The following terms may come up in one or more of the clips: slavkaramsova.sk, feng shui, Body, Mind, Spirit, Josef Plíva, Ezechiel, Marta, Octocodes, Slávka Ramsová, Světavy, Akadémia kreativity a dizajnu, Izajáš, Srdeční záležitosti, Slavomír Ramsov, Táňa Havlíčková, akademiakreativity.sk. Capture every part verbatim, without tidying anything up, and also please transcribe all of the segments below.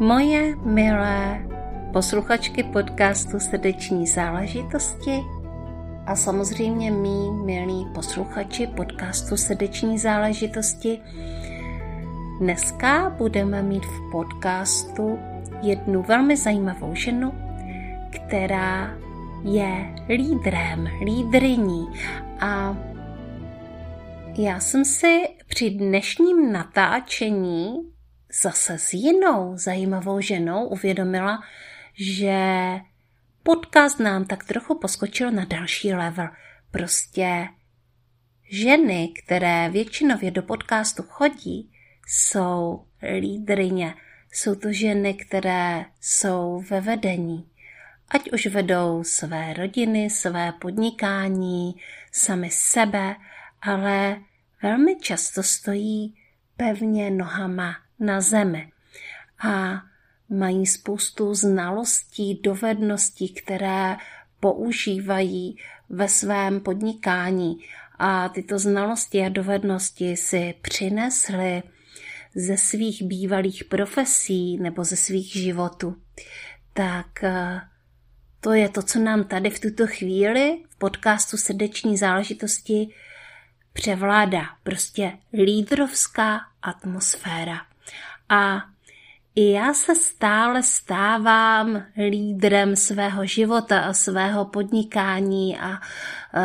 Moje milé posluchačky podcastu Srdeční záležitosti a samozřejmě mí milí posluchači podcastu Srdeční záležitosti, dneska budeme mít v podcastu jednu velmi zajímavou ženu, která je lídrem, lídryní. A já jsem si při dnešním natáčení zase s jinou zajímavou ženou uvědomila, že podcast nám tak trochu poskočil na další level. Prostě ženy, které většinově do podcastu chodí, jsou lídryně. Jsou to ženy, které jsou ve vedení. Ať už vedou své rodiny, své podnikání, sami sebe, ale velmi často stojí pevně nohama na zemi a mají spoustu znalostí, dovedností, které používají ve svém podnikání. A tyto znalosti a dovednosti si přinesly ze svých bývalých profesí nebo ze svých životů. Tak to je to, co nám tady v tuto chvíli v podcastu Srdeční záležitosti převládá. Prostě lídrovská atmosféra. A i já se stále stávám lídrem svého života a svého podnikání a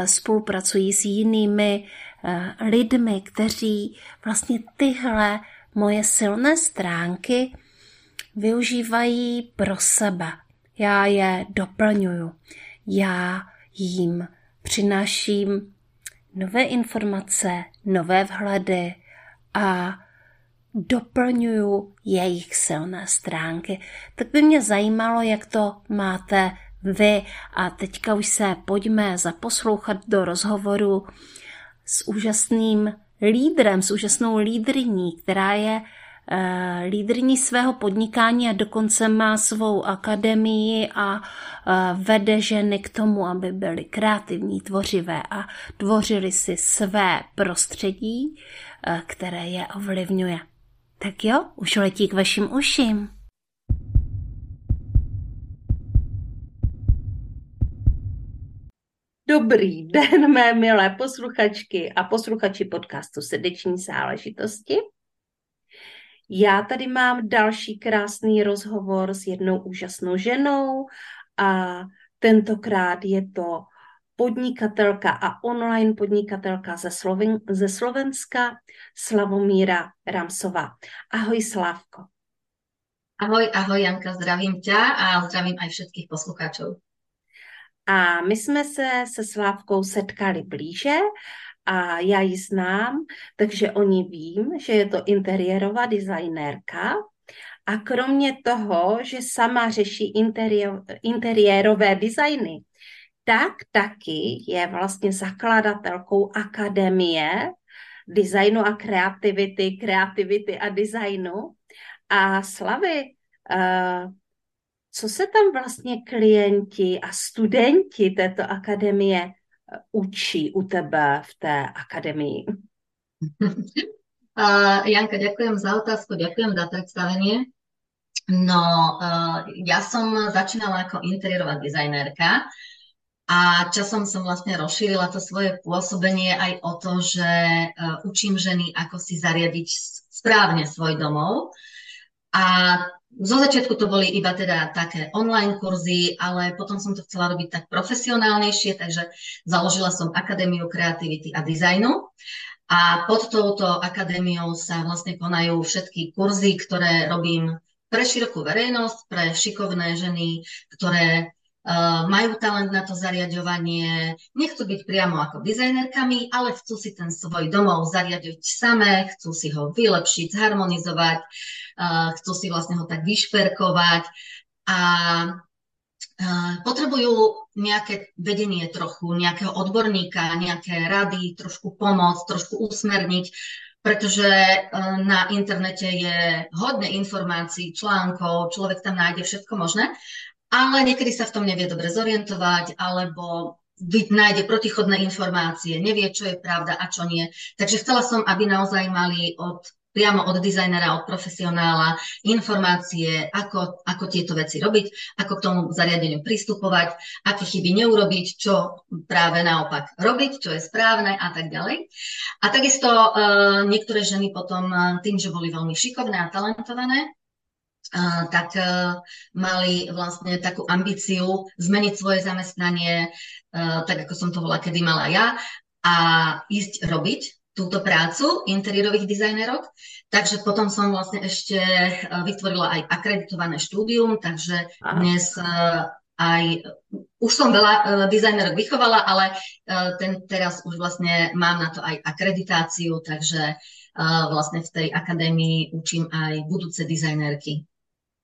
spolupracuji s jinými lidmi, kteří vlastně tyhle moje silné stránky využívají pro sebe. Já je doplňuju. Já jim přináším nové informace, nové vhledy a doplňuju jejich silné stránky. Tak by mě zajímalo, jak to máte vy. A teďka už se pojďme zaposlouchat do rozhovoru s úžasným lídrem, s úžasnou lídryní, která je e, lídryní svého podnikání a dokonce má svou akademii a e, vede ženy k tomu, aby byly kreativní, tvořivé a tvořily si své prostředí, e, které je ovlivňuje. Tak jo, už letí k vašim uším. Dobrý den, mé milé posluchačky a posluchači podcastu Srdeční záležitosti. Já tady mám další krásný rozhovor s jednou úžasnou ženou a tentokrát je to podnikatelka a online podnikatelka ze, Sloven- ze Slovenska Slavomíra Ramsova. Ahoj Slavko. Ahoj, ahoj Janka, zdravím ťa a zdravím aj všetkých posluchačov. A my jsme se se Slávkou setkali blíže a já ji znám, takže o ní vím, že je to interiérová designérka a kromě toho, že sama řeší interiér, interiérové designy, tak taky je vlastně zakladatelkou Akademie designu a kreativity, kreativity a designu. A Slavy, uh, co se tam vlastně klienti a studenti této akademie učí u tebe v té akademii? Uh, Janka, ďakujem za otázku, ďakujem za predstavenie. No, uh, ja som začínala ako interiérová dizajnérka a časom som vlastne rozšírila to svoje pôsobenie aj o to, že uh, učím ženy, ako si zariadiť správne svoj domov. A zo začiatku to boli iba teda také online kurzy, ale potom som to chcela robiť tak profesionálnejšie, takže založila som Akadémiu kreativity a dizajnu. A pod touto akadémiou sa vlastne konajú všetky kurzy, ktoré robím pre širokú verejnosť, pre šikovné ženy, ktoré uh, majú talent na to zariaďovanie, nechcú byť priamo ako dizajnerkami, ale chcú si ten svoj domov zariadiť samé, chcú si ho vylepšiť, zharmonizovať, chcú si vlastne ho tak vyšperkovať a potrebujú nejaké vedenie trochu, nejakého odborníka, nejaké rady, trošku pomoc, trošku usmerniť, pretože na internete je hodne informácií, článkov, človek tam nájde všetko možné, ale niekedy sa v tom nevie dobre zorientovať alebo nájde protichodné informácie, nevie, čo je pravda a čo nie. Takže chcela som, aby naozaj mali od priamo od dizajnera, od profesionála informácie, ako, ako tieto veci robiť, ako k tomu zariadeniu pristupovať, aké chyby neurobiť, čo práve naopak robiť, čo je správne a tak ďalej. A takisto e, niektoré ženy potom tým, že boli veľmi šikovné a talentované, Uh, tak uh, mali vlastne takú ambíciu zmeniť svoje zamestnanie, uh, tak ako som to bola, kedy mala ja, a ísť robiť túto prácu interiérových dizajnerok. Takže potom som vlastne ešte uh, vytvorila aj akreditované štúdium, takže Aha. dnes uh, aj, už som veľa uh, dizajnerok vychovala, ale uh, ten teraz už vlastne mám na to aj akreditáciu, takže uh, vlastne v tej akadémii učím aj budúce dizajnerky.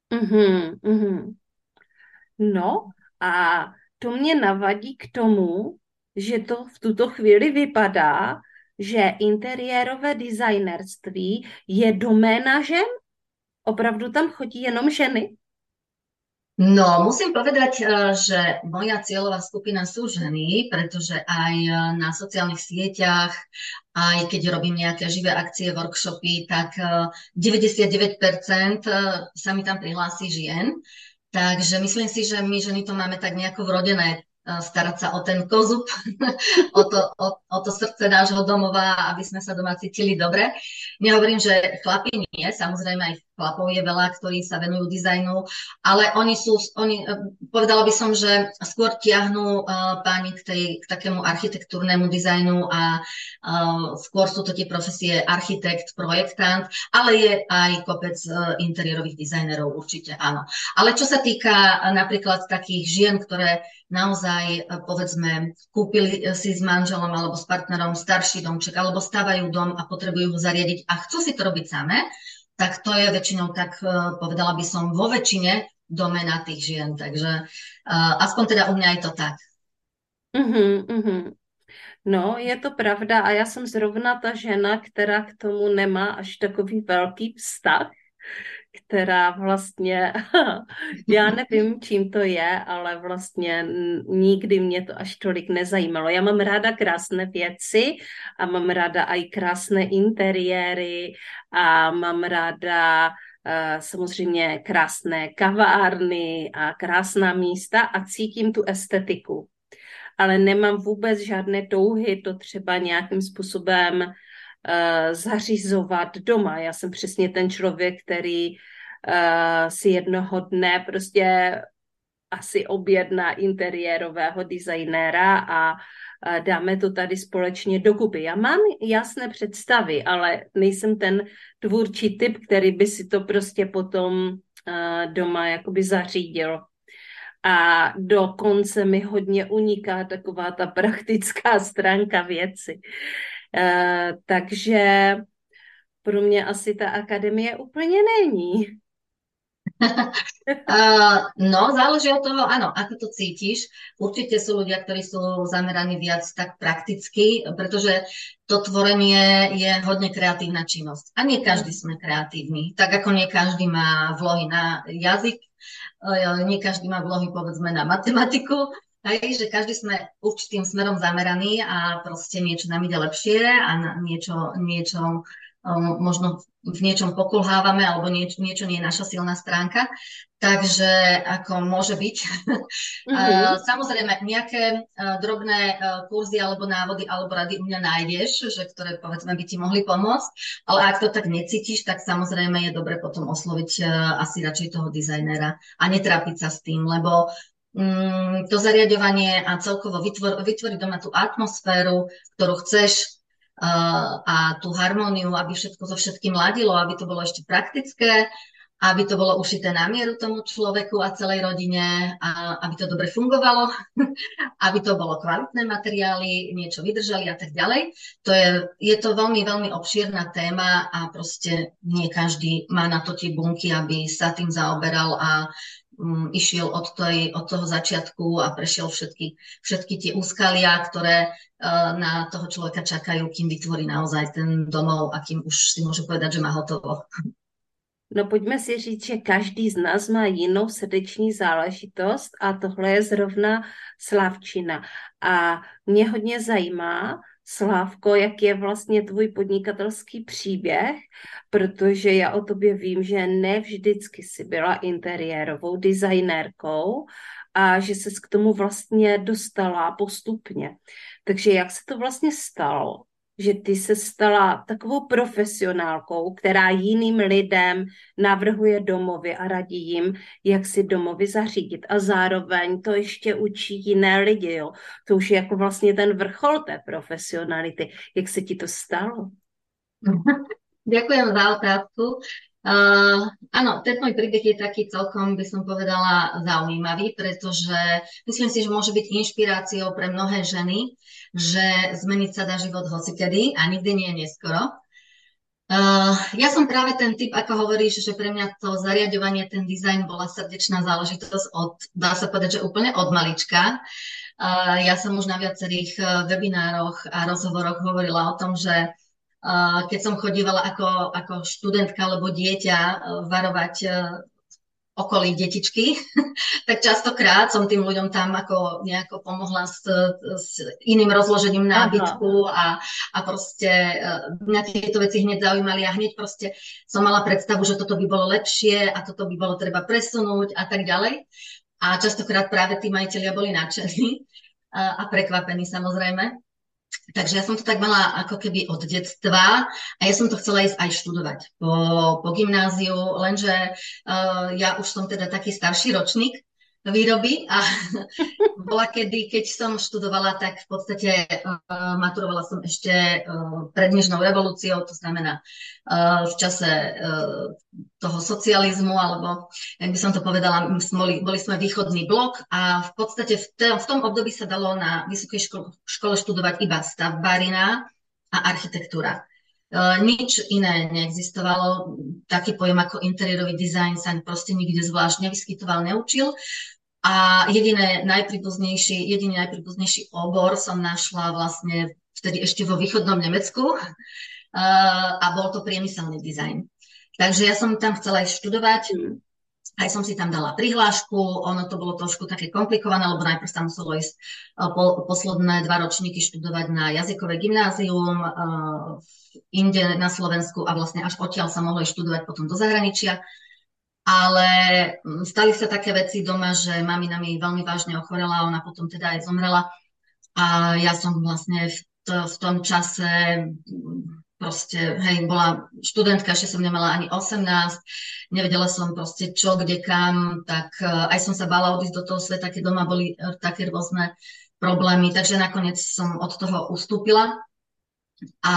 Uhum, uhum. No a to mě navadí k tomu, že to v tuto chvíli vypadá, že interiérové designerství je doména žen? Opravdu tam chodí jenom ženy? No, musím povedať, že moja cieľová skupina sú ženy, pretože aj na sociálnych sieťach, aj keď robím nejaké živé akcie, workshopy, tak deväťdesiatdeväť percent sa mi tam prihlási žien. Takže myslím si, že my ženy to máme tak nejako vrodené, starať sa o ten kozub, o to, o, o to srdce nášho domova, aby sme sa doma cítili dobre. Nehovorím, že chlapi nie, samozrejme aj chlapov je veľa, ktorí sa venujú dizajnu, ale oni sú, oni, povedala by som, že skôr tiahnú uh, páni k, tej, k takému architektúrnemu dizajnu a uh, skôr sú to tie profesie architekt, projektant, ale je aj kopec uh, interiérových dizajnerov, určite áno. Ale čo sa týka uh, napríklad takých žien, ktoré naozaj, uh, povedzme, kúpili si s manželom alebo s partnerom starší domček, alebo stavajú dom a potrebujú ho zariadiť a chcú si to robiť samé, tak to je väčšinou, tak povedala by som, vo väčšine domena tých žien. Takže uh, aspoň teda u mňa je to tak. Uhum, uhum. No, je to pravda a já jsem zrovna ta žena, která k tomu nemá až takový velký vztah, která vlastně, já nevím, čím to je, ale vlastně nikdy mě to až tolik nezajímalo. Já mám ráda krásné věci a mám ráda i krásné interiéry a mám ráda uh, samozřejmě krásné kavárny a krásná místa a cítím tu estetiku. Ale nemám vůbec žádné touhy to třeba nějakým způsobem zařizovat doma. Já jsem přesně ten člověk, který uh, si jednoho dne prostě asi objedná interiérového designéra a uh, dáme to tady společně dokupy. Já mám jasné představy, ale nejsem ten tvůrčí typ, který by si to prostě potom uh, doma jakoby zařídil. A dokonce mi hodně uniká taková ta praktická stránka věci. Uh, takže pro mě asi ta akademie úplně není. uh, no, záleží od toho, áno, ako to cítiš. Určite sú ľudia, ktorí sú zameraní viac tak prakticky, pretože to tvorenie je hodne kreatívna činnosť. A nie každý sme kreatívni. Tak ako nie každý má vlohy na jazyk, uh, nie každý má vlohy, povedzme, na matematiku, hej, že každý sme určitým smerom zameraní a proste niečo nám ide lepšie a na niečo, niečo um, možno v niečom pokulhávame alebo nieč, niečo nie je naša silná stránka. Takže ako môže byť. Mm-hmm. Samozrejme, nejaké uh, drobné uh, kurzy alebo návody alebo rady u mňa nájdeš, že, ktoré povedzme by ti mohli pomôcť, ale ak to tak necítiš, tak samozrejme je dobre potom osloviť uh, asi radšej toho dizajnera a netrápiť sa s tým, lebo to zariadovanie a celkovo vytvor, vytvoriť doma tú atmosféru, ktorú chceš uh, a tú harmóniu, aby všetko so všetkým ladilo, aby to bolo ešte praktické, aby to bolo ušité na mieru tomu človeku a celej rodine, a aby to dobre fungovalo, aby to bolo kvalitné materiály, niečo vydržali a tak ďalej. To je, je to veľmi, veľmi obšírna téma a proste nie každý má na to tie bunky, aby sa tým zaoberal a išiel od, tej, od toho začiatku a prešiel všetky, všetky tie úskalia, ktoré uh, na toho človeka čakajú, kým vytvorí naozaj ten domov a kým už si môže povedať, že má hotovo. No pojďme si říct, že každý z nás má jinou srdeční záležitost a tohle je zrovna slavčina. A mě hodně zajímá, Slávko, jak je vlastně tvůj podnikatelský příběh, protože já o tobě vím, že ne vždycky jsi byla interiérovou designérkou a že ses k tomu vlastně dostala postupně. Takže jak se to vlastně stalo, že ty se stala takovou profesionálkou, která jiným lidem navrhuje domovy a radí jim, jak si domovy zařídit. A zároveň to ještě učí jiné lidi. Jo. To už je jako vlastně ten vrchol té profesionality. Jak se ti to stalo? Ďakujem za otázku. Uh, áno, ten môj príbeh je taký celkom, by som povedala, zaujímavý, pretože myslím si, že môže byť inšpiráciou pre mnohé ženy, že zmeniť sa dá život hocikedy a nikdy nie je neskoro. Uh, ja som práve ten typ, ako hovoríš, že pre mňa to zariaďovanie, ten dizajn bola srdečná záležitosť od, dá sa povedať, že úplne od malička. Uh, ja som už na viacerých webinároch a rozhovoroch hovorila o tom, že keď som chodívala ako, ako študentka alebo dieťa varovať okolí detičky, tak častokrát som tým ľuďom tam ako nejako pomohla s, s iným rozložením nábytku a, a proste mňa tieto veci hneď zaujímali a hneď proste som mala predstavu, že toto by bolo lepšie a toto by bolo treba presunúť a tak ďalej. A častokrát práve tí majitelia boli nadšení a prekvapení samozrejme. Takže ja som to tak mala ako keby od detstva a ja som to chcela ísť aj študovať po, po gymnáziu, lenže uh, ja už som teda taký starší ročník výroby a bola kedy, keď som študovala, tak v podstate uh, maturovala som ešte uh, pred nežnou revolúciou, to znamená uh, v čase uh, toho socializmu, alebo jak by som to povedala, boli, boli sme východný blok a v podstate v, te, v tom období sa dalo na vysokej škole, škole študovať iba stavbarina a architektúra. E, nič iné neexistovalo, taký pojem ako interiérový dizajn sa proste nikde zvlášť nevyskytoval, neučil a jediné najpríbuznejší, jediný najpríbuznejší obor som našla vlastne vtedy ešte vo východnom Nemecku e, a bol to priemyselný dizajn. Takže ja som tam chcela aj študovať, aj som si tam dala prihlášku, ono to bolo trošku také komplikované, lebo najprv sa muselo ísť po, posledné dva ročníky študovať na jazykové gymnázium, uh, inde na Slovensku a vlastne až odtiaľ sa mohlo ísť študovať potom do zahraničia. Ale stali sa také veci doma, že mamina mi veľmi vážne ochorela, ona potom teda aj zomrela a ja som vlastne v, to, v tom čase... Proste, hej, bola študentka, ešte som nemala ani osemnásť, nevedela som proste čo, kde, kam, tak aj som sa bála odísť do toho sveta, keď doma boli také rôzne problémy, takže nakoniec som od toho ustúpila a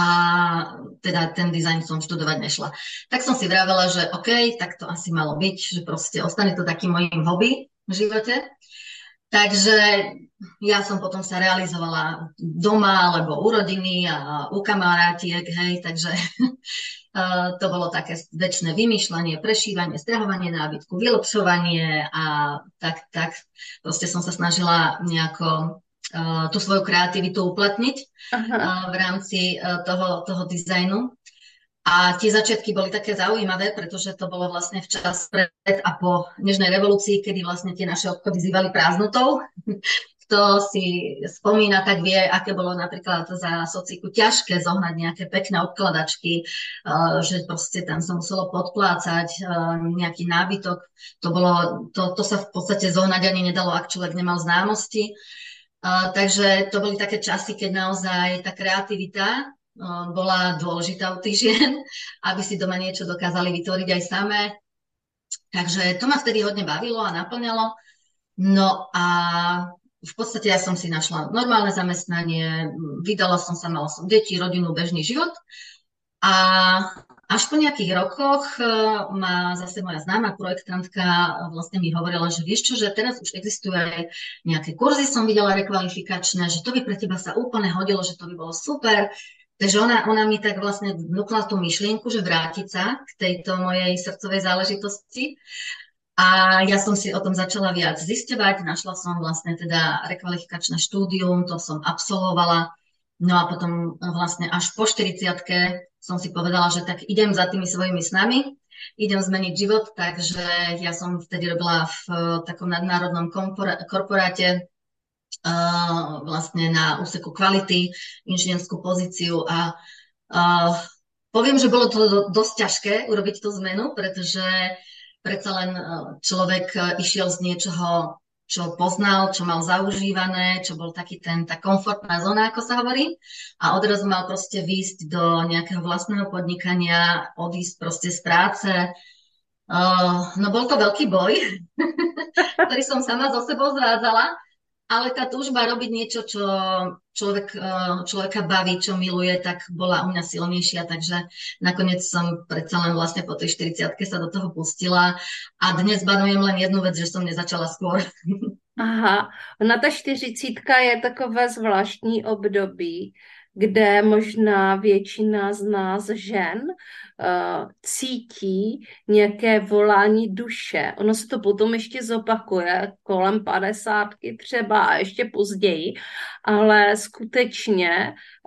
teda ten dizajn som študovať nešla. Tak som si vravela, že OK, tak to asi malo byť, že proste ostane to takým mojím hobby v živote. Takže ja som potom sa realizovala doma, alebo u rodiny a u kamarátiek, hej, takže to bolo také večné vymýšľanie, prešívanie, strahovanie nábytku, vylepšovanie a tak, tak. Proste som sa snažila nejako uh, tú svoju kreativitu uplatniť uh, v rámci uh, toho, toho dizajnu. A tie začiatky boli také zaujímavé, pretože to bolo vlastne včas pred a po nežnej revolúcii, kedy vlastne tie naše obchody zývali prázdnotou. Kto si spomína, tak vie, aké bolo napríklad za sociku ťažké zohnať nejaké pekné obkladačky, že proste tam sa muselo podplácať nejaký nábytok. To, bolo, to, to sa v podstate zohnať ani nedalo, ak človek nemal známosti. Takže to boli také časy, keď naozaj tá kreativita bola dôležitá u tých žien, aby si doma niečo dokázali vytvoriť aj samé. Takže to ma vtedy hodne bavilo a naplňalo. No a v podstate ja som si našla normálne zamestnanie, vydala som sa, mala som deti, rodinu, bežný život. A až po nejakých rokoch ma zase moja známa projektantka vlastne mi hovorila, že vieš čo, že teraz už existujú aj nejaké kurzy, som videla rekvalifikačné, že to by pre teba sa úplne hodilo, že to by bolo super. Takže ona, ona mi tak vlastne vnúkla tú myšlienku, že vrátiť sa k tejto mojej srdcovej záležitosti. A ja som si o tom začala viac zisťovať. Našla som vlastne teda rekvalifikačné štúdium, to som absolvovala. No a potom vlastne až po štyridsiatke som si povedala, že tak idem za tými svojimi snami, idem zmeniť život. Takže ja som vtedy robila v takom nadnárodnom korporáte uh, vlastne na úseku kvality, inžinierskú pozíciu a uh, poviem, že bolo to dosť ťažké urobiť tú zmenu, pretože predsa len človek išiel z niečoho, čo poznal, čo mal zaužívané, čo bol taký ten, tá komfortná zóna, ako sa hovorí. A odrazu mal proste výjsť do nejakého vlastného podnikania, odísť proste z práce. Uh, no bol to veľký boj, ktorý som sama so sebou zvádzala, ale tá túžba robiť niečo, čo človek, človeka baví, čo miluje, tak bola u mňa silnejšia, takže nakoniec som predsa len vlastne po tej štyridsiatke sa do toho pustila a dnes banujem len jednu vec, že som nezačala skôr. Aha, ona ta čtyřicítka je takové zvláštní období, kde možná většina z nás žen uh, cítí nějaké volání duše. Ono se to potom ještě zopakuje kolem padesátky třeba a ještě později, ale skutečně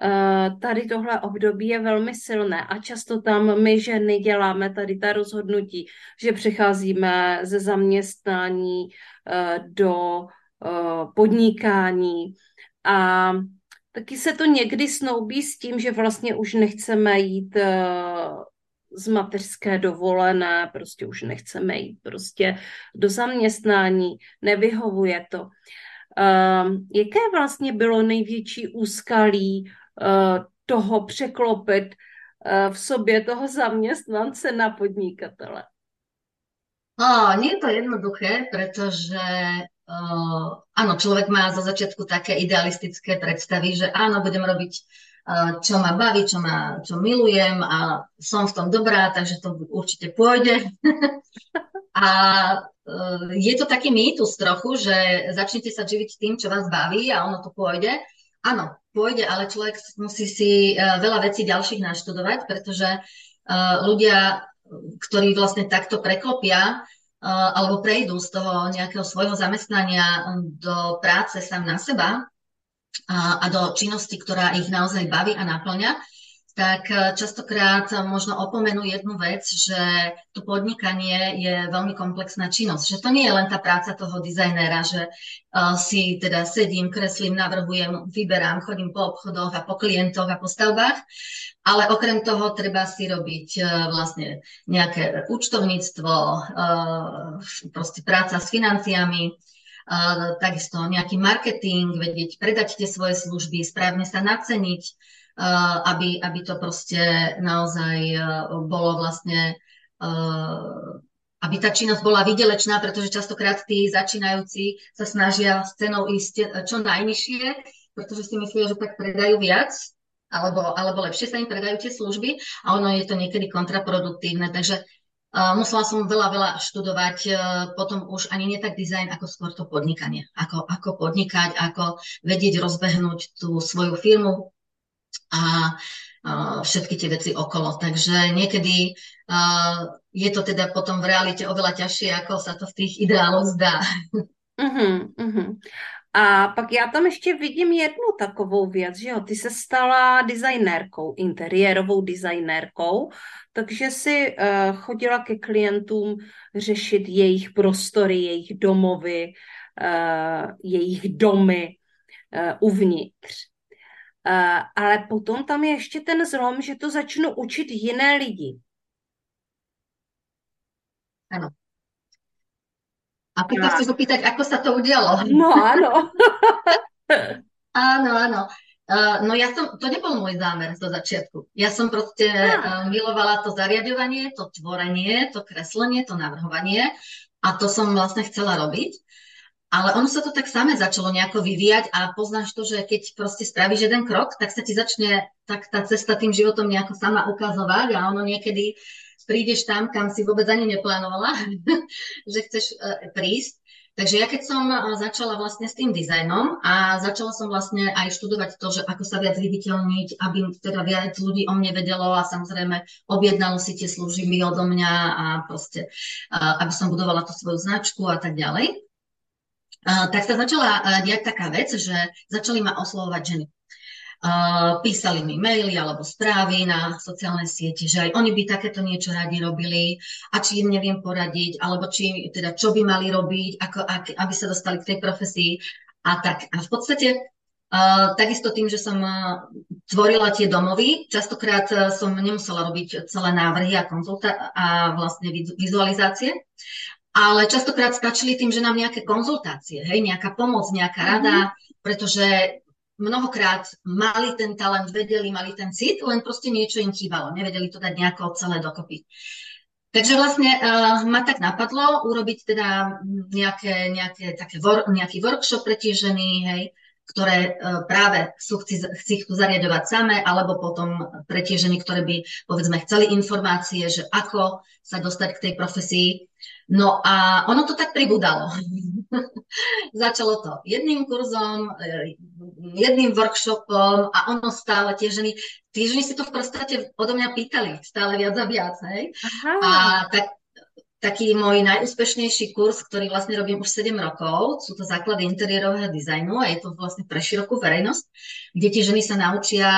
uh, tady tohle období je velmi silné a často tam my ženy děláme tady ta rozhodnutí, že přecházíme ze zaměstnání uh, do uh, podnikání a taky se to někdy snoubí s tím, že vlastně už nechceme jít z mateřské dovolené, prostě už nechceme jít prostě do zaměstnání, nevyhovuje to. Jaké vlastně bylo největší úskalí toho překlopit v sobě toho zaměstnance na podnikatele? No, nie je to jednoduché, pretože Uh, áno, človek má zo začiatku také idealistické predstavy, že áno, budem robiť, uh, čo ma baví, čo, ma, čo milujem a som v tom dobrá, takže to určite pôjde. A uh, je to taký mýtus trochu, že začnete sa živiť tým, čo vás baví a ono to pôjde. Áno, pôjde, ale človek musí si uh, veľa vecí ďalších naštudovať, pretože uh, ľudia, ktorí vlastne takto preklopia, alebo prejdú z toho nejakého svojho zamestnania do práce sám na seba a do činnosti, ktorá ich naozaj baví a naplňa, tak častokrát možno opomenú jednu vec, že to podnikanie je veľmi komplexná činnosť. Že to nie je len tá práca toho dizajnéra, že si teda sedím, kreslím, navrhujem, vyberám, chodím po obchodoch a po klientoch a po stavbách, ale okrem toho treba si robiť vlastne nejaké účtovníctvo, proste práca s financiami, takisto nejaký marketing, vedieť, predať tie svoje služby, správne sa naceniť, Aby, aby to proste naozaj bolo vlastne, aby tá činnosť bola výdelečná, pretože častokrát tí začínajúci sa snažia s cenou ísť čo najnižšie, pretože si myslia, že tak predajú viac, alebo, alebo lepšie sa im predajú tie služby a ono je to niekedy kontraproduktívne. Takže musela som veľa, veľa študovať, potom už ani nie tak dizajn, ako skôr to podnikanie. Ako, ako podnikať, ako vedieť rozbehnúť tú svoju firmu, a všetky tie veci okolo. Takže niekedy je to teda potom v realite oveľa ťažšie, ako sa to v tých ideáloch zdá. Uh-huh, uh-huh. A pak já tam ještě vidím jednu takovou věc, že jo, ty se stala designérkou, interiérovou designérkou, takže si uh, chodila ke klientům řešit jejich prostory, jejich domovy, uh, jejich domy uh, uvnitř. Uh, ale potom tam je ještě ten zlom, že to začnu učit jiné lidi. Ano. A ty to chceš opýtať, ako sa to udialo? No, áno. Áno, áno. Uh, no ja som, to nebol môj zámer zo začiatku. Ja som proste uh, milovala to zariadovanie, to tvorenie, to kreslenie, to navrhovanie a to som vlastne chcela robiť. Ale ono sa to tak samé začalo nejako vyvíjať a poznáš to, že keď proste spravíš jeden krok, tak sa ti začne tak tá cesta tým životom nejako sama ukazovať a ono niekedy prídeš tam, kam si vôbec ani neplánovala, že chceš prísť. Takže ja keď som začala vlastne s tým dizajnom a začala som vlastne aj študovať to, že ako sa viac viditeľniť, aby teda viac ľudí o mne vedelo a samozrejme objednalo si tie služby odo mňa a proste, aby som budovala tú svoju značku a tak ďalej. Uh, tak sa začala uh, diať taká vec, že začali ma oslovovať ženy. Uh, písali mi maily alebo správy na sociálne siete, že aj oni by takéto niečo radi robili a či im neviem poradiť, alebo či, teda, čo by mali robiť, ako, ak, aby sa dostali k tej profesii. a tak. A v podstate uh, takisto tým, že som uh, tvorila tie domovy, častokrát uh, som nemusela robiť celé návrhy a konzulta- a vlastne vizualizácie, ale častokrát stačili tým, že nám nejaké konzultácie, hej, nejaká pomoc, nejaká rada, mm-hmm. pretože mnohokrát mali ten talent, vedeli, mali ten cit, len proste niečo im chýbalo, nevedeli to dať nejako celé dokopy. Takže vlastne uh, ma tak napadlo urobiť teda nejaké, nejaké, také wor- nejaký workshop pre tie ženy, hej, ktoré uh, práve sú chci, chci chcú zariadovať samé, alebo potom pre tie ženy, ktoré by povedzme chceli informácie, že ako sa dostať k tej profesii. No a ono to tak pribudalo. Začalo to jedným kurzom, jedným workshopom a ono stále tie ženy, tie ženy si to v prostate odo mňa pýtali stále viac a viac. Hej? A tak, taký môj najúspešnejší kurz, ktorý vlastne robím už sedem rokov, sú to základy interiérového dizajnu a je to vlastne pre širokú verejnosť, kde tie ženy sa naučia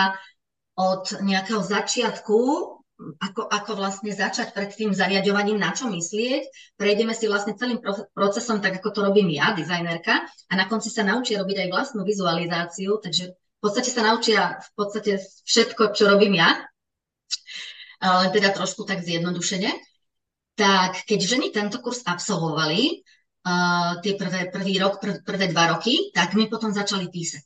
od nejakého začiatku, Ako, ako vlastne začať pred tým zariaďovaním, na čo myslieť. Prejdeme si vlastne celým procesom, tak ako to robím ja, dizajnerka, a na konci sa naučia robiť aj vlastnú vizualizáciu, takže v podstate sa naučia v podstate všetko, čo robím ja, len teda trošku tak zjednodušene. Tak keď ženy tento kurz absolvovali, uh, tie prvé, prvý rok, prv, prvé dva roky, tak my potom začali písať.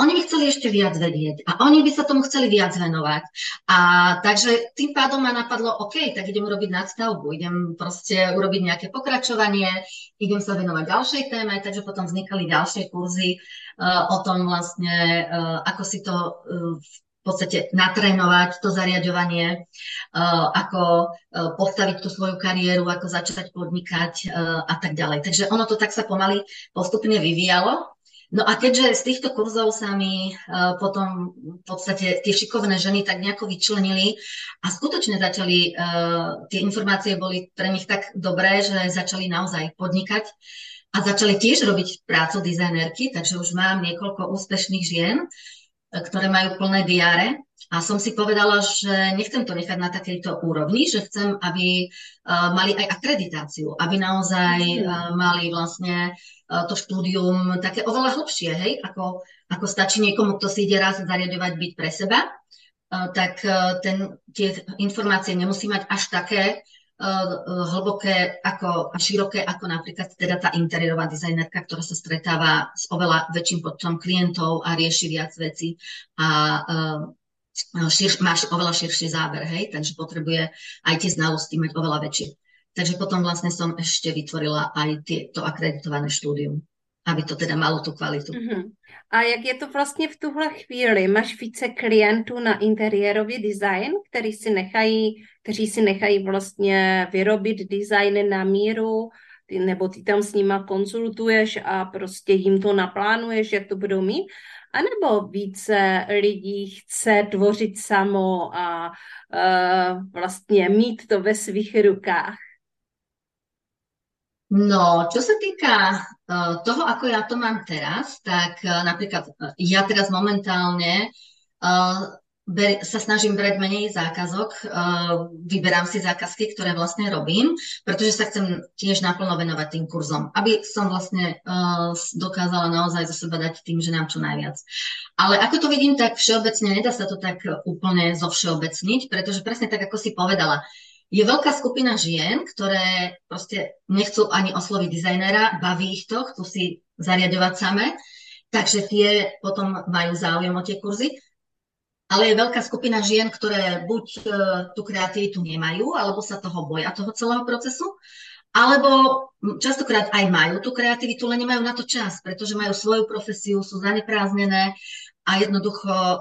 Oni by chceli ešte viac vedieť a oni by sa tomu chceli viac venovať. A takže tým pádom ma napadlo, OK, tak idem robiť nadstavbu, idem proste urobiť nejaké pokračovanie, idem sa venovať ďalšej téme, takže potom vznikali ďalšie kurzy uh, o tom vlastne, uh, ako si to uh, v podstate natrénovať, to zariaďovanie, uh, ako uh, postaviť tú svoju kariéru, ako začať podnikať uh, a tak ďalej. Takže ono to tak sa pomaly postupne vyvíjalo. No a keďže z týchto kurzov sa mi uh, potom v podstate tie šikovné ženy tak nejako vyčlenili a skutočne začali, uh, tie informácie boli pre nich tak dobré, že začali naozaj podnikať a začali tiež robiť prácu dizajnerky, takže už mám niekoľko úspešných žien, ktoré majú plné diáre. A som si povedala, že nechcem to nechať na takejto úrovni, že chcem, aby uh, mali aj akreditáciu, aby naozaj uh, mali vlastne uh, to štúdium také oveľa hlbšie, hej, ako, ako stačí niekomu, kto si ide raz zariadovať byť pre seba, uh, tak uh, ten, tie informácie nemusí mať až také uh, hlboké ako, a široké, ako napríklad teda tá interiérová dizajnerka, ktorá sa stretáva s oveľa väčším počtom klientov a rieši viac vecí a uh, Šir, máš oveľa širší záber, hej, takže potrebuje aj tie znalosti mať oveľa väčšie. Takže potom vlastne som ešte vytvorila aj tie, to akreditované štúdium, aby to teda malo tú kvalitu. Uh-huh. A jak je to vlastně v tuhle chvíli? Máš více klientů na interiérový design, který si nechají, kteří si nechají vlastně vyrobit design na míru, ty, nebo ty tam s nima konzultuješ a prostě jim to naplánuješ, jak to budou mít? A nebo více lidí chce tvořit samo a uh, vlastně mít to ve svých rukách? No, čo sa týka uh, toho, ako ja to mám teraz, tak uh, napríklad uh, ja teraz momentálne uh, ber- sa snažím brať menej zákazok, uh, vyberám si zákazky, ktoré vlastne robím, pretože sa chcem tiež naplno venovať tým kurzom, aby som vlastne uh, dokázala naozaj zo seba dať tým, že nám čo najviac. Ale ako to vidím, tak všeobecne nedá sa to tak úplne zovšeobecniť, pretože presne tak, ako si povedala, je veľká skupina žien, ktoré proste nechcú ani osloviť dizajnera, baví ich to, chcú si zariadovať same, takže tie potom majú záujem o tie kurzy. Ale je veľká skupina žien, ktoré buď e, tú kreativitu nemajú, alebo sa toho boja, toho celého procesu, alebo častokrát aj majú tú kreativitu, len nemajú na to čas, pretože majú svoju profesiu, sú zaneprázdnené a jednoducho e,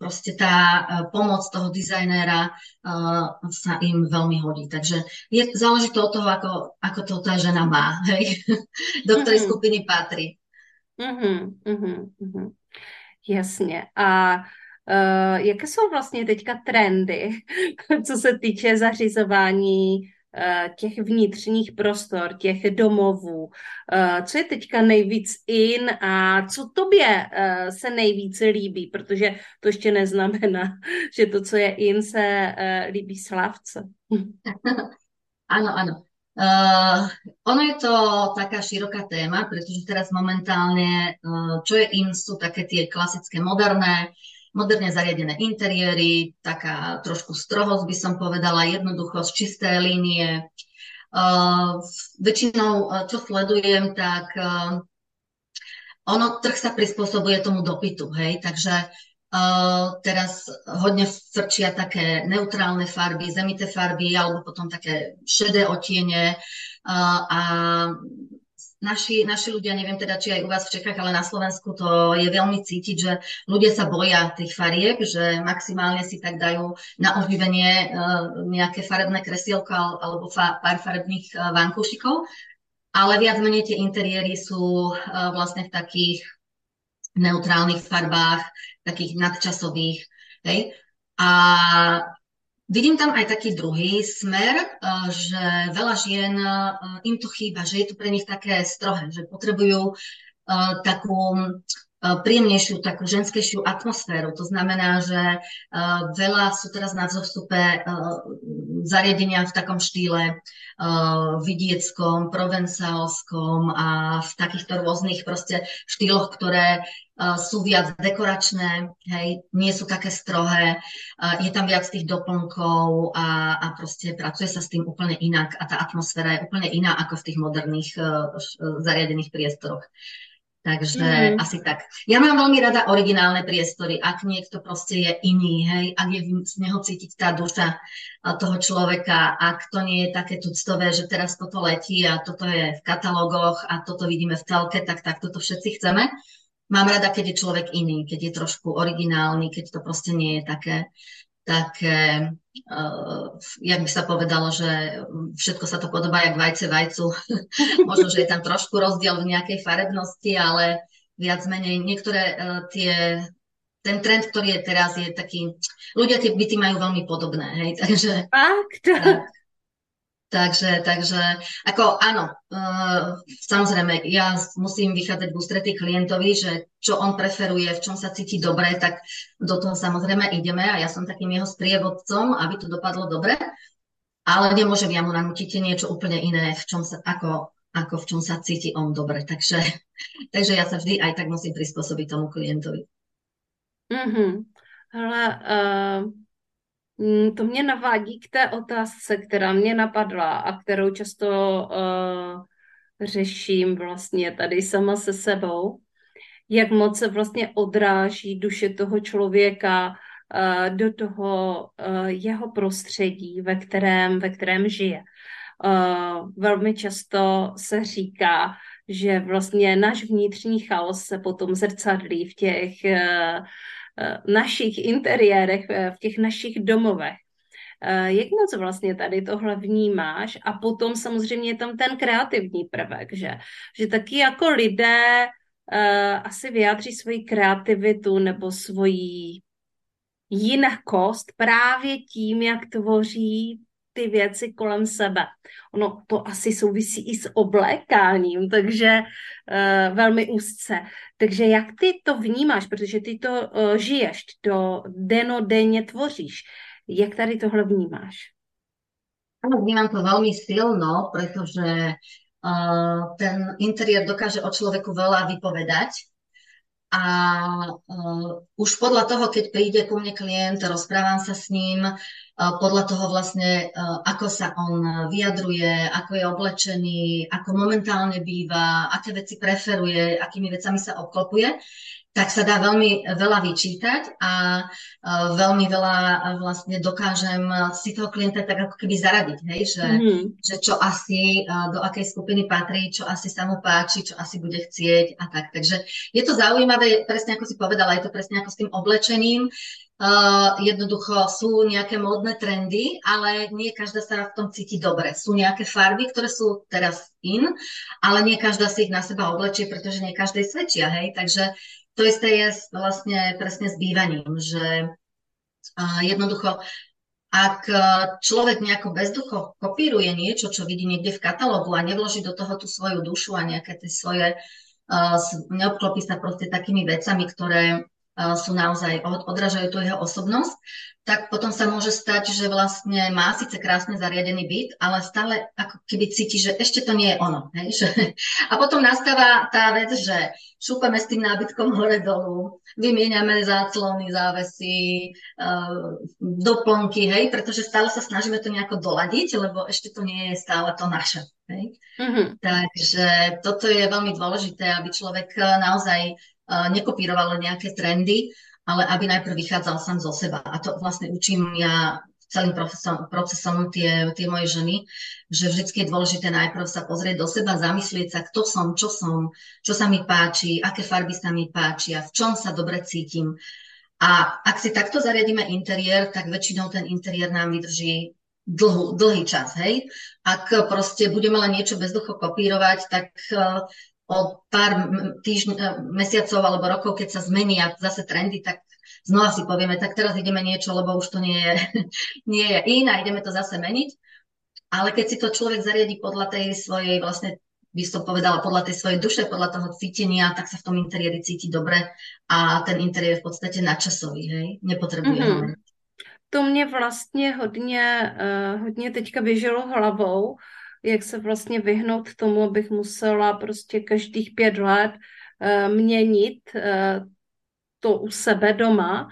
proste tá pomoc toho dizajnéra e, sa im veľmi hodí. Takže je, záleží to od toho, ako, ako to tá žena má, hej? Do ktorej mm-hmm. skupiny patrí. Mm-hmm, mm-hmm. Jasne. A uh, jaké jsou vlastně teďka trendy, co se týče zařizování těch vnitřních prostor, těch domovů. Co je teďka nejvíc in a co tobě se nejvíc líbí, protože to ještě neznamená, že to, co je in, se líbí Slavce. Ano, ano. Uh, ono je to taká široká téma, pretože teraz momentálne, uh, čo je in, sú také tie klasické moderné, moderne zariadené interiéry, taká trošku strohosť by som povedala, jednoduchosť, čisté línie. Uh, väčšinou, čo sledujem, tak uh, ono, trh sa prispôsobuje tomu dopytu, hej, takže Uh, teraz hodne frčia také neutrálne farby, zemité farby alebo potom také šedé otiene uh, a naši, naši ľudia, neviem teda, či aj u vás v Čechách, ale na Slovensku to je veľmi cítiť, že ľudia sa boja tých farieb, že maximálne si tak dajú na oživenie uh, nejaké farebné kresielko alebo fa- pár farebných uh, vankúšikov, ale viac menej tie interiéry sú uh, vlastne v takých neutrálnych farbách, takých nadčasových. Hej. A vidím tam aj taký druhý smer, že veľa žien im to chýba, že je to pre nich také strohé, že potrebujú takú príjemnejšiu, takú ženskejšiu atmosféru. To znamená, že veľa sú teraz na vzostupe zariadenia v takom štýle vidieckom, provencálskom a v takýchto rôznych proste štýloch, ktoré sú viac dekoračné, hej, nie sú také strohé, je tam viac tých doplnkov a, a proste pracuje sa s tým úplne inak a tá atmosféra je úplne iná ako v tých moderných zariadených priestoroch. Takže mm. asi tak. Ja mám veľmi rada originálne priestory, ak niekto proste je iný, hej, ak je z neho cítiť tá duša toho človeka, ak to nie je také tuctové, že teraz toto letí a toto je v katalógoch a toto vidíme v telke, tak, tak toto všetci chceme. Mám rada, keď je človek iný, keď je trošku originálny, keď to proste nie je také, také uh, jak by sa povedalo, že všetko sa to podobá jak vajce vajcu. Možno, že je tam trošku rozdiel v nejakej farebnosti, ale viac menej niektoré uh, tie, ten trend, ktorý je teraz, je taký, ľudia tie byty majú veľmi podobné, hej, takže... Fakt? Tak, takže, takže, ako áno, uh, samozrejme, ja musím vychádzať v ústretí klientovi, že čo on preferuje, v čom sa cíti dobre, tak do toho samozrejme ideme a ja som takým jeho sprievodcom, aby to dopadlo dobre, ale nemôžem ja mu nanútiť niečo úplne iné, v čom sa, ako, ako v čom sa cíti on dobre, takže, takže ja sa vždy aj tak musím prispôsobiť tomu klientovi. Mm-hmm. Hele, uh... to mě navádí k té otázce, která mě napadla a kterou často uh, řeším vlastně tady sama se sebou, jak moc se vlastně odráží duše toho člověka uh, do toho uh, jeho prostředí, ve kterém, ve kterém žije. Uh, velmi často se říká, že vlastně náš vnitřní chaos se potom zrcadlí v těch... Uh, našich interiérech, v těch našich domovech. Jak moc vlastně tady tohle vnímáš? A potom samozřejmě je tam ten kreativní prvek, že, že taky jako lidé uh, asi vyjádří svoji kreativitu nebo svoji jinakost právě tím, jak tvoří ty věci kolem sebe. Ono to asi souvisí i s oblékáním, takže uh, velmi úzce. Takže jak ty to vnímáš, protože ty to uh, žiješ, ty to denodenně tvoříš. Jak tady tohle vnímáš? Ano, vnímám to velmi silno, protože uh, ten interiér dokáže o člověku veľa vypovedať. A uh, už podľa toho, keď príde ku mne klient, rozprávam sa s ním, uh, podľa toho vlastne, uh, ako sa on vyjadruje, ako je oblečený, ako momentálne býva, aké veci preferuje, akými vecami sa obklopuje, tak sa dá veľmi veľa vyčítať a uh, veľmi veľa uh, vlastne dokážem si toho klienta tak ako keby zaradiť, hej, že, mm. že čo asi, uh, do akej skupiny patrí, čo asi sa mu páči, čo asi bude chcieť a tak. Takže je to zaujímavé, presne ako si povedala, je to presne ako s tým oblečením. Uh, jednoducho sú nejaké módne trendy, ale nie každá sa v tom cíti dobre. Sú nejaké farby, ktoré sú teraz in, ale nie každá si ich na seba oblečie, pretože nie každej svedčia, hej, takže to isté je vlastne presne s bývaním, že uh, jednoducho, ak človek nejako bezducho kopíruje niečo, čo vidí niekde v katalógu a nevloží do toho tú svoju dušu a nejaké tie svoje, uh, neobklopí sa proste takými vecami, ktoré sú naozaj, odrážajú tú jeho osobnosť, tak potom sa môže stať, že vlastne má síce krásne zariadený byt, ale stále ako keby cíti, že ešte to nie je ono. Hej? Že... A potom nastáva tá vec, že šúpame s tým nábytkom hore dolu, vymieňame záclony, závesy, doplnky, hej? Pretože stále sa snažíme to nejako doladiť, lebo ešte to nie je stále to naše. Hej? Mm-hmm. Takže toto je veľmi dôležité, aby človek naozaj nekopíroval nejaké trendy, ale aby najprv vychádzal sám zo seba. A to vlastne učím ja celým procesom, procesom tie, tie moje ženy, že vždycky je dôležité najprv sa pozrieť do seba, zamyslieť sa, kto som, čo som, čo sa mi páči, aké farby sa mi páčia, v čom sa dobre cítim. A ak si takto zariadíme interiér, tak väčšinou ten interiér nám vydrží dlhú, dlhý čas. Hej? Ak proste budeme len niečo bezducho kopírovať, tak... o pár týždň, mesiacov alebo rokov, keď sa zmenia zase trendy, tak znova si povieme, tak teraz ideme niečo, lebo už to nie je, nie je iná, ideme to zase meniť. Ale keď si to človek zariadi podľa tej svojej, vlastne by som povedala, podľa tej svojej duše, podľa toho cítenia, tak sa v tom interiéri cíti dobre a ten interiér je v podstate nadčasový, hej, nepotrebuje ho. Mm-hmm. To mne vlastne hodně, uh, hodně teďka běželo hlavou, jak se vlastně vyhnout tomu, abych musela prostě každých pět let uh, měnit uh, to u sebe doma.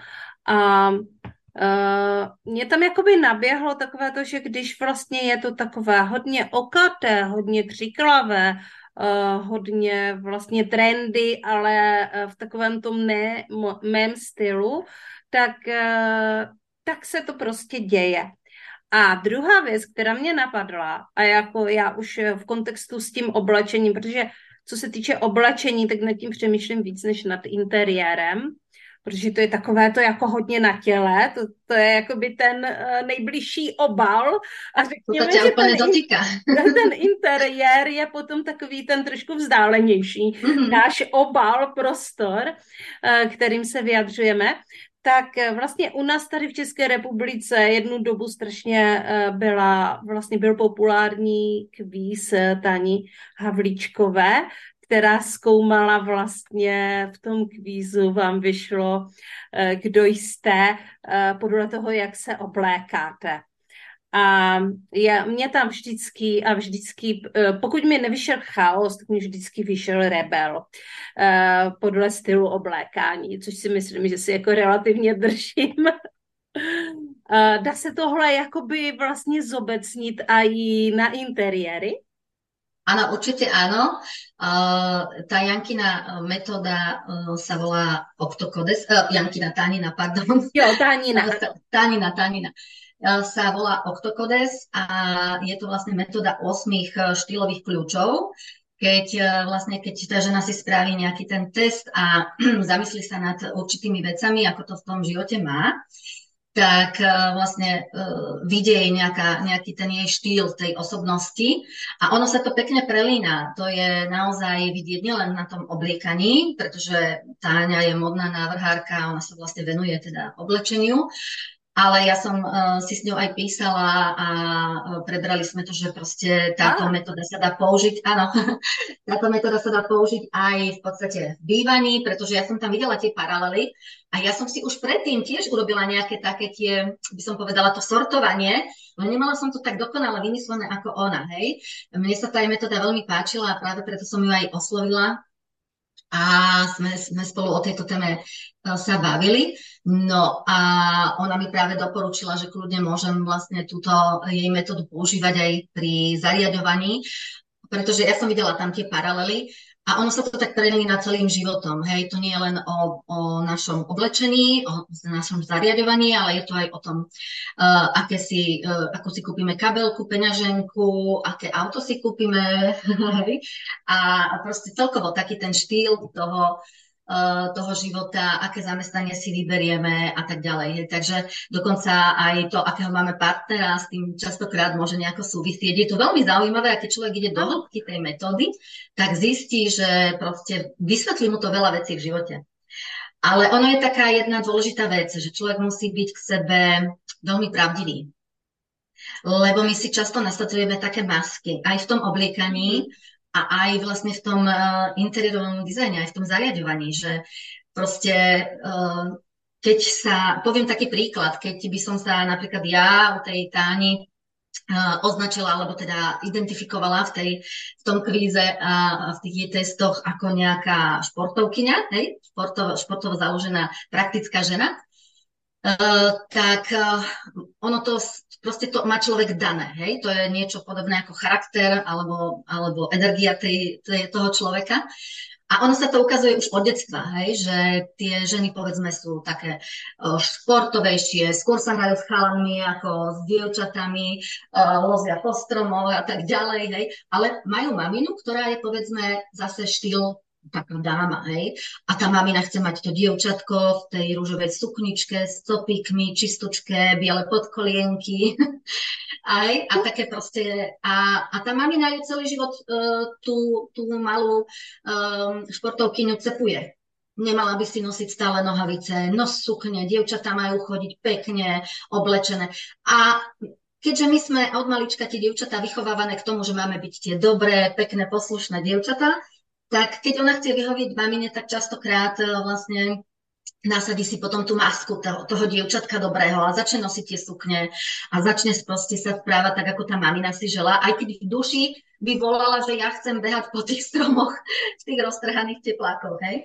A uh, mě tam jakoby naběhlo takové to, že když vlastně je to takové hodně okaté, hodně křiklavé, uh, hodně vlastně trendy, ale v takovém tom ne, m- mém stylu, tak, uh, tak se to prostě děje. A druhá věc, která mě napadla, a jako já už v kontextu s tím oblečením, protože co se týče oblečení, tak nad tím přemýšlím víc než nad interiérem, protože to je takové to jako hodně na těle, to, to je jakoby ten nejbližší obal. A řekněme, to že ten, dotýká. ten interiér je potom takový ten trošku vzdálenější, mm-hmm. náš obal, prostor, kterým se vyjadřujeme. Tak vlastně u nás tady v České republice jednu dobu strašně byla, vlastně byl populární kvíz Táni Havlíčkové, která zkoumala vlastně v tom kvízu, vám vyšlo, kdo jste, podle toho, jak se oblékáte. A já, mě tam vždycky a vždycky, pokud mi nevyšel chaos, tak mi vždycky vyšel rebel eh, podle stylu oblékání, což si myslím, že si jako relativně držím. eh, dá se tohle jakoby vlastně zobecnit a i na interiéry? Ano, určitě ano. Uh, tá Jankina metóda uh, sa volá Octocodes, uh, Jankina, Tánina, pardon. Jo, Tánina. Tánina, Tánina. sa volá Octocodes a je to vlastne metóda osmých štýlových kľúčov. Keď vlastne, keď tá žena si spraví nejaký ten test a zamyslí sa nad určitými vecami, ako to v tom živote má, tak vlastne vyjde jej nejaká, nejaký ten jej štýl tej osobnosti a ono sa to pekne prelína. To je naozaj vidieť nielen na tom obliekaní, pretože Táňa je modná návrhárka, ona sa vlastne venuje teda oblečeniu, ale ja som uh, si s ňou aj písala a uh, prebrali sme to, že proste táto ah. metóda sa dá použiť, áno, táto metóda sa dá použiť aj v podstate v bývaní, pretože ja som tam videla tie paralely a ja som si už predtým tiež urobila nejaké také tie, by som povedala, to sortovanie, ale nemala som to tak dokonale vymyslené ako ona, hej. Mne sa tá metóda veľmi páčila a práve preto som ju aj oslovila a sme, sme spolu o tejto téme sa bavili. No a ona mi práve doporučila, že kľudne môžem vlastne túto jej metódu používať aj pri zariaďovaní, pretože ja som videla tam tie paralely a ono sa to tak prelína celým životom. Hej, to nie je len o, o našom oblečení, o našom zariaďovaní, ale je to aj o tom, uh, aké si, uh, ako si kúpime kabelku, peňaženku, aké auto si kúpime. a, a proste celkovo taký ten štýl toho, toho života, aké zamestnanie si vyberieme a tak ďalej. Takže dokonca aj to, akého máme partnera, s tým častokrát môže nejako súvisieť. Je to veľmi zaujímavé, a keď človek ide do hĺbky tej metódy, tak zistí, že proste vysvetlí mu to veľa vecí v živote. Ale ono je taká jedna dôležitá vec, že človek musí byť k sebe veľmi pravdivý. Lebo my si často nastavujeme také masky. Aj v tom obliekaní, a aj vlastne v tom interiérovom dizajne, aj v tom zariaďovaní, že Proste, keď sa, poviem taký príklad, keď by som sa napríklad ja u tej Táni označila, alebo teda identifikovala v, tej, v tom kvíze a v tých testoch ako nejaká športovkyňa, hej? Športov, športovo založená praktická žena, tak ono to, proste to má človek dané, hej? To je niečo podobné ako charakter alebo, alebo energia tej, tej, toho človeka. A ono sa to ukazuje už od detstva, hej, že tie ženy, povedzme, sú také športovejšie, skôr sa hrajú s chalanmi ako s dievčatami, lozia po stromoch a tak ďalej, hej, ale majú maminu, ktorá je, povedzme, zase štýl taká dáma, hej, a tá mamina chce mať to dievčatko v tej ružovej sukničke s copíkmi, čistočke, biele podkolienky, aj, a také proste, a, a tá mamina ju celý život uh, tú, tú malú um, športovkyňu cepuje. Nemala by si nosiť stále nohavice, nos sukne, dievčatá majú chodiť pekne, oblečené. A keďže my sme od malička tie dievčatá vychovávané k tomu, že máme byť tie dobré, pekné, poslušné dievčatá, tak keď ona chce vyhovieť mamine, tak častokrát vlastne nasadí si potom tú masku toho, toho dievčatka dobrého a začne nosiť tie sukne a začne proste sa správať tak, ako tá mamina si žela. Aj keď v duši by volala, že ja chcem behať po tých stromoch v tých roztrhaných teplákoch, hej.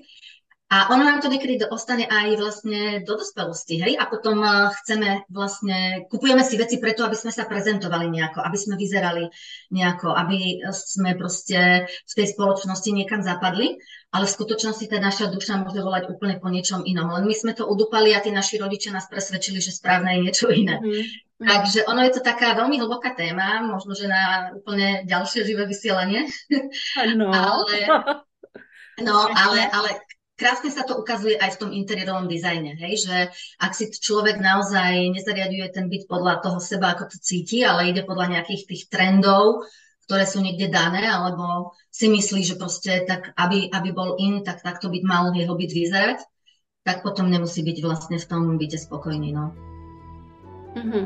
A ono nám to niekedy ostane aj vlastne do dospelosti, hej. A potom chceme vlastne, kupujeme si veci preto, aby sme sa prezentovali nejako, aby sme vyzerali nejako, aby sme proste v tej spoločnosti niekam zapadli. Ale v skutočnosti tá naša duša môže volať úplne po niečom inom. Len my sme to udupali a tí naši rodičia nás presvedčili, že správne je niečo iné. Mm. Takže ono je to taká veľmi hlboká téma, možno, že na úplne ďalšie živé vysielanie. No. ale, no, ale, ale krásne sa to ukazuje aj v tom interiérovom dizajne, hej? Že ak si človek naozaj nezariaduje ten byt podľa toho seba, ako to cíti, ale ide podľa nejakých tých trendov, ktoré sú niekde dané, alebo si myslí, že proste tak, aby, aby bol in, tak takto byť mal jeho byt vyzerať, tak potom nemusí byť vlastne v tom byte spokojný. No. Mm-hmm.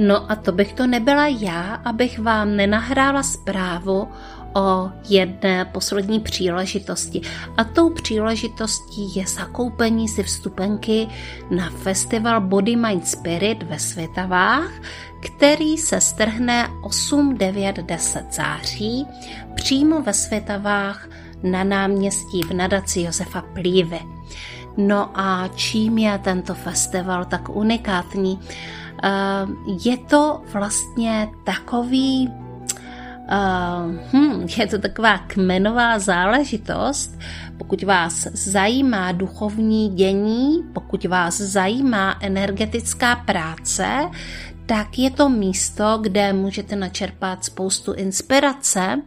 No a to bych to nebyla já, abych vám nenahrála zprávu o jedné poslední příležitosti. A tou příležitostí je zakoupení si vstupenky na festival Body, Mind, Spirit ve Světavách, který se strhne osm, devět, deset září přímo ve Světavách na náměstí v nadaci Josefa Plívy. No a čím je tento festival tak unikátní? Je to vlastně takový Uh, hm, je to taková kmenová záležitost. Pokud vás zajímá duchovní dění, pokud vás zajímá energetická práce, tak je to místo, kde můžete načerpat spoustu inspirace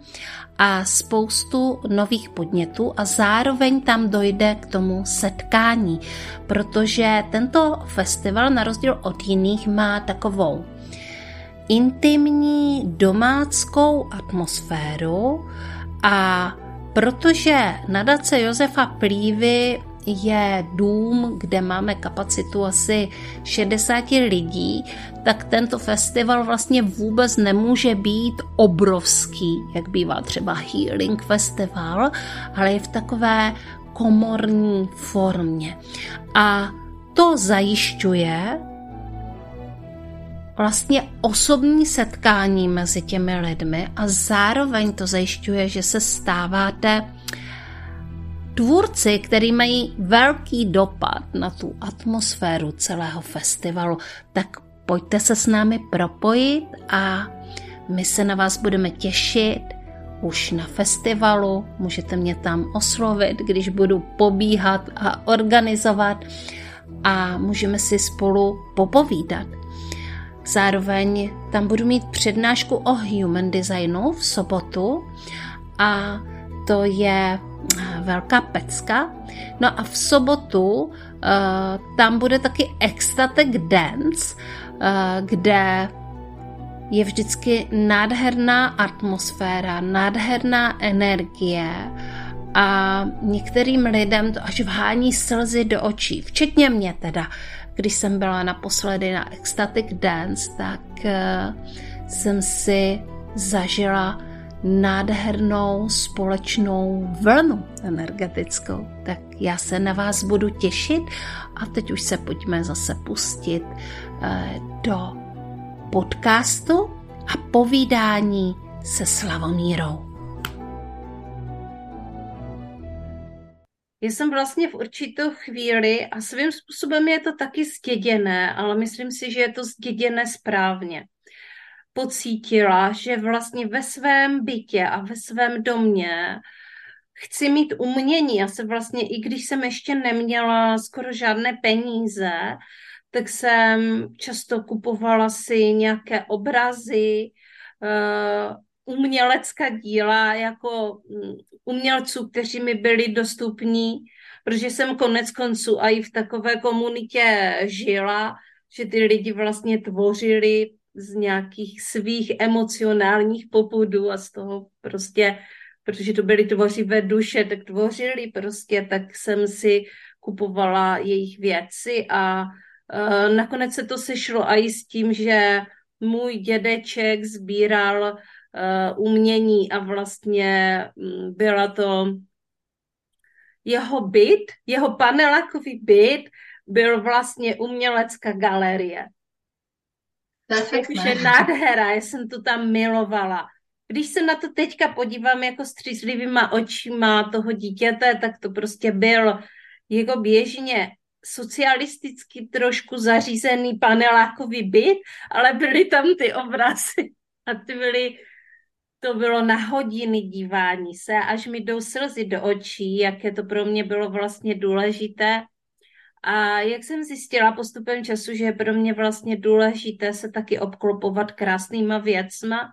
a spoustu nových podnětů a zároveň tam dojde k tomu setkání, protože tento festival na rozdíl od jiných má takovou intimní domáckou atmosféru a protože nadace Josefa Plívy je dům, kde máme kapacitu asi šedesát lidí, tak tento festival vlastně vůbec nemůže být obrovský, jak bývá třeba Healing Festival, ale je v takové komorní formě. A to zajišťuje vlastně osobní setkání mezi těmi lidmi a zároveň to zajišťuje, že se stáváte tvůrci, který mají velký dopad na tu atmosféru celého festivalu. Tak pojďte se s námi propojit a my se na vás budeme těšit už na festivalu. Můžete mě tam oslovit, když budu pobíhat a organizovat a můžeme si spolu popovídat. Zároveň tam budu mít přednášku o human designu v sobotu a to je velká pecka. No a v sobotu uh, tam bude taky Ecstatic Dance, uh, kde je vždycky nádherná atmosféra, nádherná energie a některým lidem to až vhání slzy do očí, včetně mě teda. Když jsem byla naposledy na Ecstatic Dance, tak uh, jsem si zažila nádhernou společnou vlnu energetickou. Tak já se na vás budu těšit a teď už se pojďme zase pustit do podcastu a povídání se Slavomírou. Já jsem vlastně v určitou chvíli a svým způsobem je to taky zděděné, ale myslím si, že je to zděděné správně. Pocítila, že vlastně ve svém bytě a ve svém domě chci mít umění. Já se vlastně, i když jsem ještě neměla skoro žádné peníze, tak jsem často kupovala si nějaké obrazy, uh, umělecká díla jako umělců, kteří mi byli dostupní, protože jsem konec konců a i v takové komunitě žila, že ty lidi vlastně tvořili z nějakých svých emocionálních popudů a z toho prostě, protože to byly tvořivé duše, tak tvořili prostě, tak jsem si kupovala jejich věci a uh, nakonec se to sešlo a i s tím, že můj dědeček sbíral umění a vlastně byla to jeho byt, jeho panelákový byt byl vlastně umělecká galerie. Takže nádhera, já jsem to tam milovala. Když se na to teďka podívám jako střízlivýma očima toho dítěte, tak to prostě byl jako běžně socialisticky trošku zařízený panelákový byt, ale byly tam ty obrazy a ty byly to bylo na hodiny dívání se, až mi jdou slzy do očí, jaké to pro mě bylo vlastně důležité. A jak jsem zjistila postupem času, že je pro mě vlastně důležité se taky obklopovat krásnýma věcma,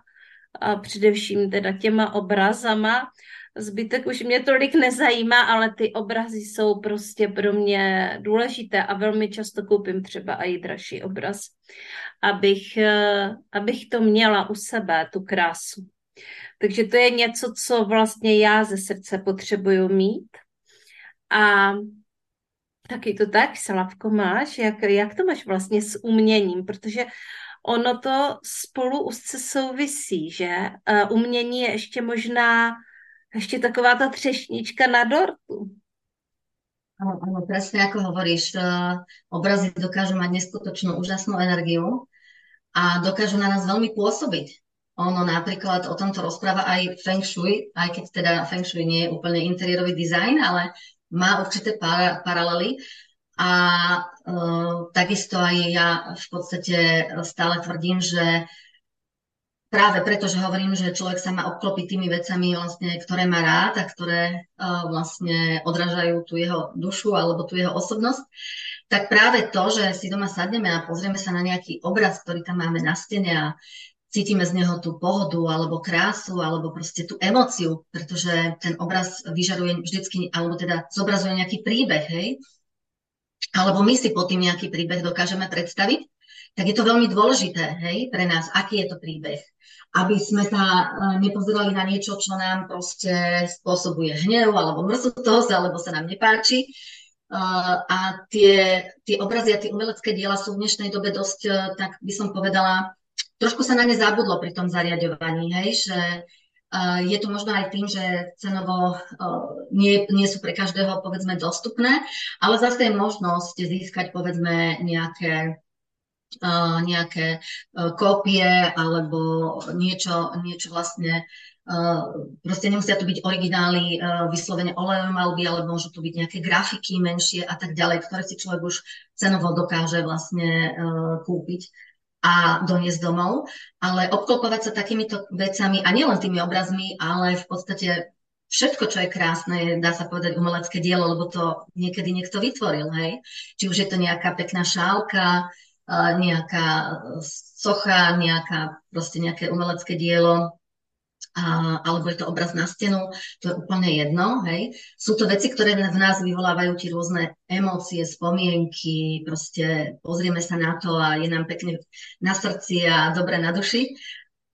a především teda těma obrazama. Zbytek už mě tolik nezajímá, ale ty obrazy jsou prostě pro mě důležité a velmi často koupím třeba i dražší obraz, abych, abych to měla u sebe, tu krásu. Takže to je něco, co vlastně já ze srdce potřebuju mít. A taky to tak, Slavko, máš, jak, jak to máš vlastně s uměním, protože ono to spolu úzce souvisí, že uh, umění je ještě možná ještě taková ta třešnička na dortu. Ano, ano, presne ako hovoríš, uh, obrazy dokážu mať neskutočnú úžasnú energiu a dokážu na nás veľmi pôsobiť. Ono napríklad o tomto rozpráva aj feng shui, aj keď teda feng shui nie je úplne interiérový dizajn, ale má určité para, paralely a e, takisto aj ja v podstate stále tvrdím, že práve preto, že hovorím, že človek sa má obklopiť tými vecami, vlastne, ktoré má rád a ktoré e, vlastne odrážajú tú jeho dušu alebo tú jeho osobnosť, tak práve to, že si doma sadneme a pozrieme sa na nejaký obraz, ktorý tam máme na stene a cítime z neho tú pohodu, alebo krásu, alebo proste tú emóciu, pretože ten obraz vyžaruje vždycky, alebo teda zobrazuje nejaký príbeh, hej? Alebo my si pod tým nejaký príbeh dokážeme predstaviť, tak je to veľmi dôležité, hej, pre nás, aký je to príbeh. Aby sme sa nepozerali na niečo, čo nám proste spôsobuje hnev, alebo mrzutosť, alebo sa nám nepáči. A tie, tie obrazy a tie umelecké diela sú v dnešnej dobe dosť, tak by som povedala, trošku sa na ne zabudlo pri tom zariaďovaní, hej, že uh, je to možno aj tým, že cenovo uh, nie, nie sú pre každého, povedzme, dostupné, ale zase je možnosť získať, povedzme, nejaké, uh, nejaké uh, kópie alebo niečo, niečo vlastne, uh, proste nemusia to byť originály uh, vyslovene olejové malby, alebo môžu to byť nejaké grafiky menšie a tak ďalej, ktoré si človek už cenovo dokáže vlastne uh, kúpiť a doniesť domov, ale obklopovať sa takýmito vecami a nielen tými obrazmi, ale v podstate všetko, čo je krásne, je, dá sa povedať umelecké dielo, lebo to niekedy niekto vytvoril, hej. Či už je to nejaká pekná šálka, nejaká socha, nejaká, proste nejaké umelecké dielo, alebo je to obraz na stenu, to je úplne jedno, hej. Sú to veci, ktoré v nás vyvolávajú tie rôzne emócie, spomienky, proste pozrieme sa na to a je nám pekne na srdci a dobre na duši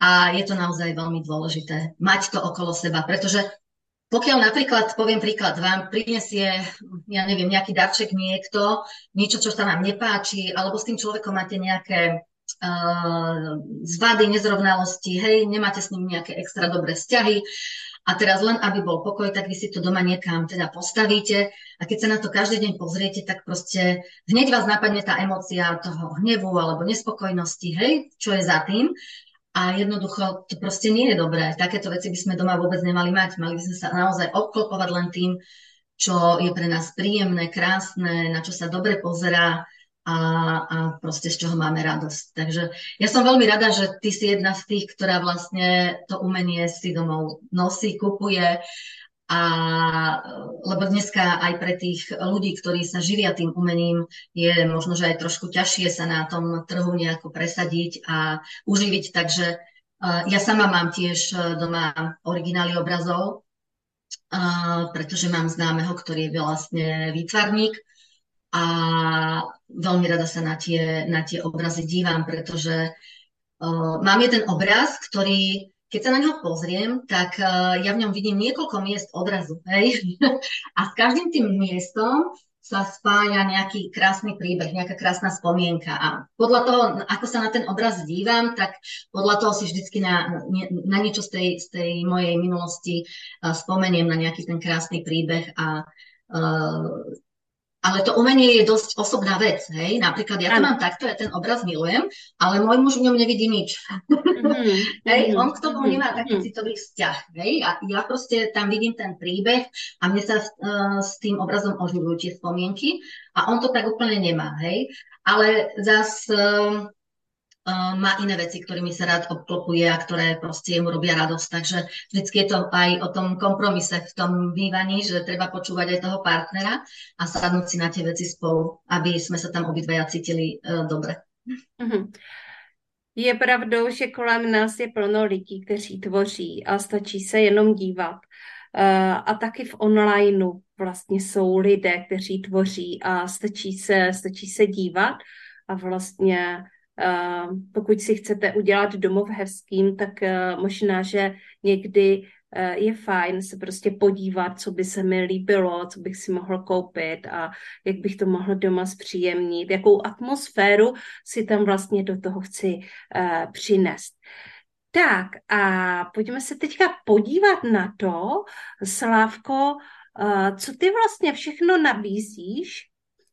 a je to naozaj veľmi dôležité mať to okolo seba, pretože pokiaľ napríklad, poviem príklad, vám prinesie, ja neviem, nejaký darček niekto, niečo, čo sa vám nepáči, alebo s tým človekom máte nejaké zvady, nezrovnalosti, hej, nemáte s ním nejaké extra dobré vzťahy a teraz len, aby bol pokoj, tak vy si to doma niekam teda postavíte a keď sa na to každý deň pozriete, tak proste hneď vás napadne tá emócia toho hnevu alebo nespokojnosti, hej, čo je za tým a jednoducho to proste nie je dobré. Takéto veci by sme doma vôbec nemali mať, mali by sme sa naozaj obklopovať len tým, čo je pre nás príjemné, krásne, na čo sa dobre pozerá, A, a proste z čoho máme radosť. Takže ja som veľmi rada, že ty si jedna z tých, ktorá vlastne to umenie si domov nosí, kupuje, a, lebo dneska aj pre tých ľudí, ktorí sa živia tým umením, je možno, že aj trošku ťažšie sa na tom trhu nejako presadiť a uživiť. Takže ja sama mám tiež doma originály obrazov, pretože mám známeho, ktorý je vlastne výtvarník, a veľmi rada sa na tie, na tie obrazy dívam, pretože uh, mám jeden obraz, ktorý, keď sa na neho pozriem, tak uh, ja v ňom vidím niekoľko miest odrazu. Hej? A s každým tým miestom sa spája nejaký krásny príbeh, nejaká krásna spomienka. A podľa toho, ako sa na ten obraz dívam, tak podľa toho si vždycky na, na niečo z tej, z tej mojej minulosti uh, spomeniem, na nejaký ten krásny príbeh a uh, ale to umenie je dosť osobná vec, hej? Napríklad ja to mám takto, ja ten obraz milujem, ale môj muž v ňom nevidí nič. Mm-hmm. Hej? On k tomu nemá taký citový vzťah, hej? A ja proste tam vidím ten príbeh a mne sa uh, s tým obrazom oživujú tie spomienky a on to tak úplne nemá, hej? Ale zas uh, uh, má iné veci, ktorými sa rád obklopuje a ktoré proste mu robia radosť. Takže vždycky je to aj o tom kompromise v tom bývaní, že treba počúvať aj toho partnera a sadnúť si na tie veci spolu, aby sme sa tam obidvaja cítili uh, dobre. Je pravdou, že kolem nás je plno lidí, kteří tvoří a stačí se jenom dívat. Uh, a taky v online vlastně jsou lidé, kteří tvoří a stačí se, stačí se dívat a vlastně Uh, pokud si chcete udělat domov hezkým, tak uh, možná, že někdy uh, je fajn se prostě podívat, co by se mi líbilo, co bych si mohl koupit a jak bych to mohl doma zpříjemnit, jakou atmosféru si tam vlastně do toho chci uh, přinést. Tak a pojďme se teďka podívat na to, Slávko, uh, co ty vlastně všechno nabízíš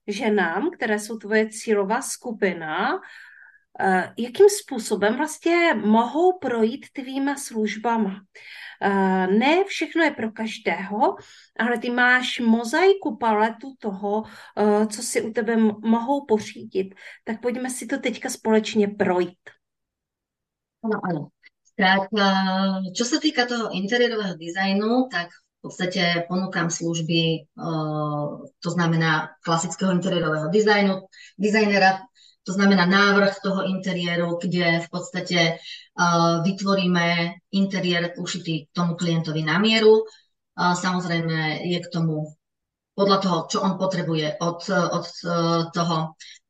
ženám, které jsou tvoje cílová skupina, Uh, jakým způsobem vlastně mohou projít tvýma službama. Uh, ne všechno je pro každého, ale ty máš mozaiku, paletu toho, uh, co si u tebe m- mohou pořídit. Tak pojďme si to teďka společně projít. Ano, ano. Tak, uh, čo se týká toho interiérového designu, tak v podstate ponúkam služby, uh, to znamená klasického interiérového designu, designera. To znamená návrh toho interiéru, kde v podstate uh, vytvoríme interiér ušitý tomu klientovi na mieru. Uh, samozrejme je k tomu podľa toho, čo on potrebuje od, od, toho,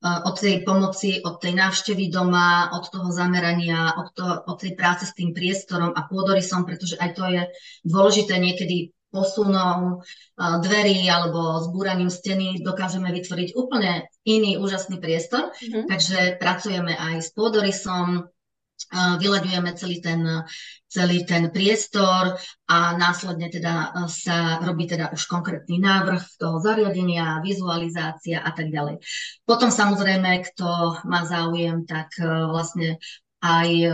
uh, od tej pomoci, od tej návštevy doma, od toho zamerania, od, toho, od tej práce s tým priestorom a pôdorysom, pretože aj to je dôležité niekedy posunom dverí alebo zbúraním steny dokážeme vytvoriť úplne iný úžasný priestor. Mm-hmm. Takže pracujeme aj s pôdorysom, vyľaďujeme celý ten, celý ten priestor a následne teda sa robí teda už konkrétny návrh toho zariadenia, vizualizácia a tak ďalej. Potom samozrejme, kto má záujem, tak vlastne aj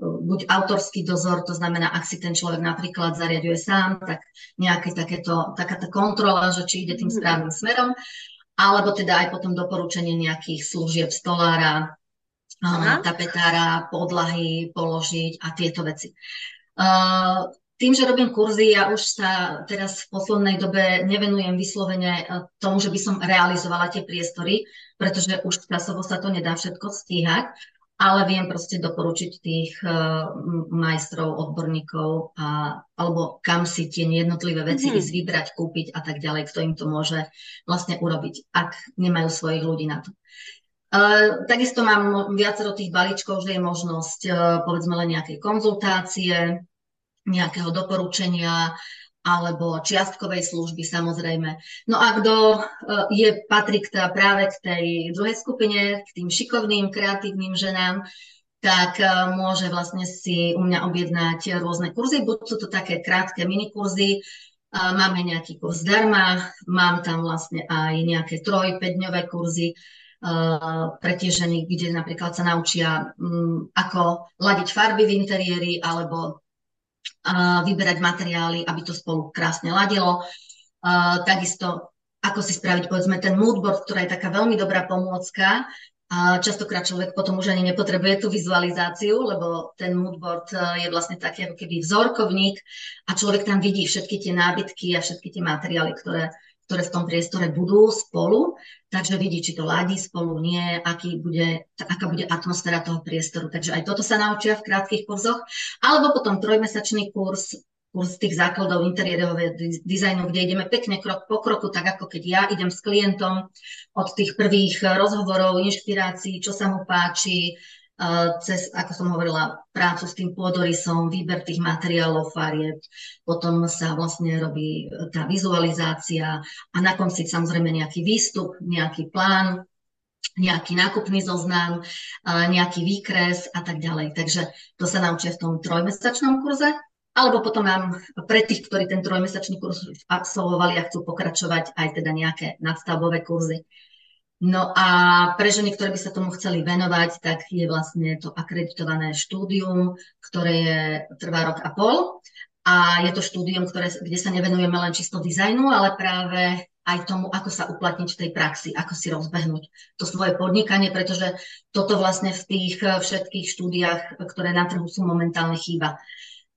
buď autorský dozor, to znamená, ak si ten človek napríklad zariaduje sám, tak nejaké takéto, takáto kontrola, že či ide tým správnym smerom, alebo teda aj potom doporučenie nejakých služieb stolára, Aha. tapetára, podlahy položiť a tieto veci. Tým, že robím kurzy, ja už sa teraz v poslednej dobe nevenujem vyslovene tomu, že by som realizovala tie priestory, pretože už časovo sa to nedá všetko stíhať, ale viem proste doporučiť tých uh, majstrov, odborníkov a, alebo kam si tie jednotlivé veci mm-hmm. ísť vybrať, kúpiť a tak ďalej, kto im to môže vlastne urobiť, ak nemajú svojich ľudí na to. Uh, takisto mám viacero tých balíčkov, že je možnosť uh, povedzme len nejakej konzultácie, nejakého doporučenia alebo čiastkovej služby samozrejme. No a kto je, patrí k tá, práve k tej druhej skupine, k tým šikovným, kreatívnym ženám, tak môže vlastne si u mňa objednať rôzne kurzy. Buď sú to také krátke minikurzy, máme nejaký kurz zdarma, mám tam vlastne aj nejaké troj-päťdňové kurzy pre tie ženy, kde napríklad sa naučia, ako ladiť farby v interiéri alebo vyberať materiály, aby to spolu krásne ladilo. Takisto, ako si spraviť, povedzme, ten moodboard, ktorá je taká veľmi dobrá pomôcka. Častokrát človek potom už ani nepotrebuje tú vizualizáciu, lebo ten moodboard je vlastne taký ako keby vzorkovník a človek tam vidí všetky tie nábytky a všetky tie materiály, ktoré, ktoré v tom priestore budú spolu. Takže vidí, či to ladí spolu, nie, aký bude, aká bude atmosféra toho priestoru. Takže aj toto sa naučia v krátkych kurzoch. Alebo potom trojmesačný kurz, kurz tých základov interiérového dizajnu, kde ideme pekne krok po kroku, tak ako keď ja idem s klientom od tých prvých rozhovorov, inšpirácií, čo sa mu páči, cez, ako som hovorila, prácu s tým pôdorysom, výber tých materiálov, farieb, potom sa vlastne robí tá vizualizácia a na konci samozrejme nejaký výstup, nejaký plán, nejaký nákupný zoznam, nejaký výkres a tak ďalej. Takže to sa naučia v tom trojmesačnom kurze, alebo potom mám pre tých, ktorí ten trojmesačný kurz absolvovali a chcú pokračovať, aj teda nejaké nadstavbové kurzy. No a pre ženy, ktoré by sa tomu chceli venovať, tak je vlastne to akreditované štúdium, ktoré je, trvá rok a pol. A je to štúdium, ktoré, kde sa nevenujeme len čisto dizajnu, ale práve aj tomu, ako sa uplatniť v tej praxi, ako si rozbehnúť to svoje podnikanie, pretože toto vlastne v tých všetkých štúdiách, ktoré na trhu sú, momentálne chýba.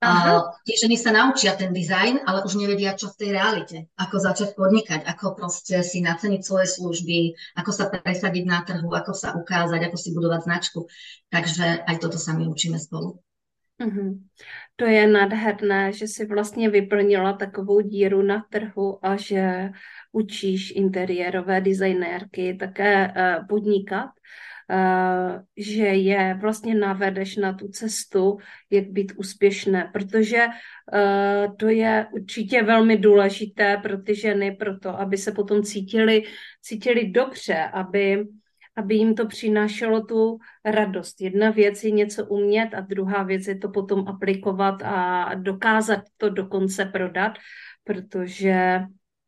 Uh, tie ženy sa naučia ten dizajn, ale už nevedia, čo v tej realite. Ako začať podnikať, ako proste si naceniť svoje služby, ako sa presadiť na trhu, ako sa ukázať, ako si budovať značku. Takže aj toto sa my učíme spolu. Uh-huh. To je nádherné, že si vlastně vyplnila takovou díru na trhu a že učíš interiérové designérky také uh, podnikat. Uh, že je vlastně navedeš na tu cestu, jak být úspěšné, protože uh, to je určitě velmi důležité pro ty ženy, proto, aby se potom cítili, cítili dobře, aby, aby jim to přinášelo tu radost. Jedna věc je něco umět a druhá věc je to potom aplikovat a dokázat to dokonce prodat, protože,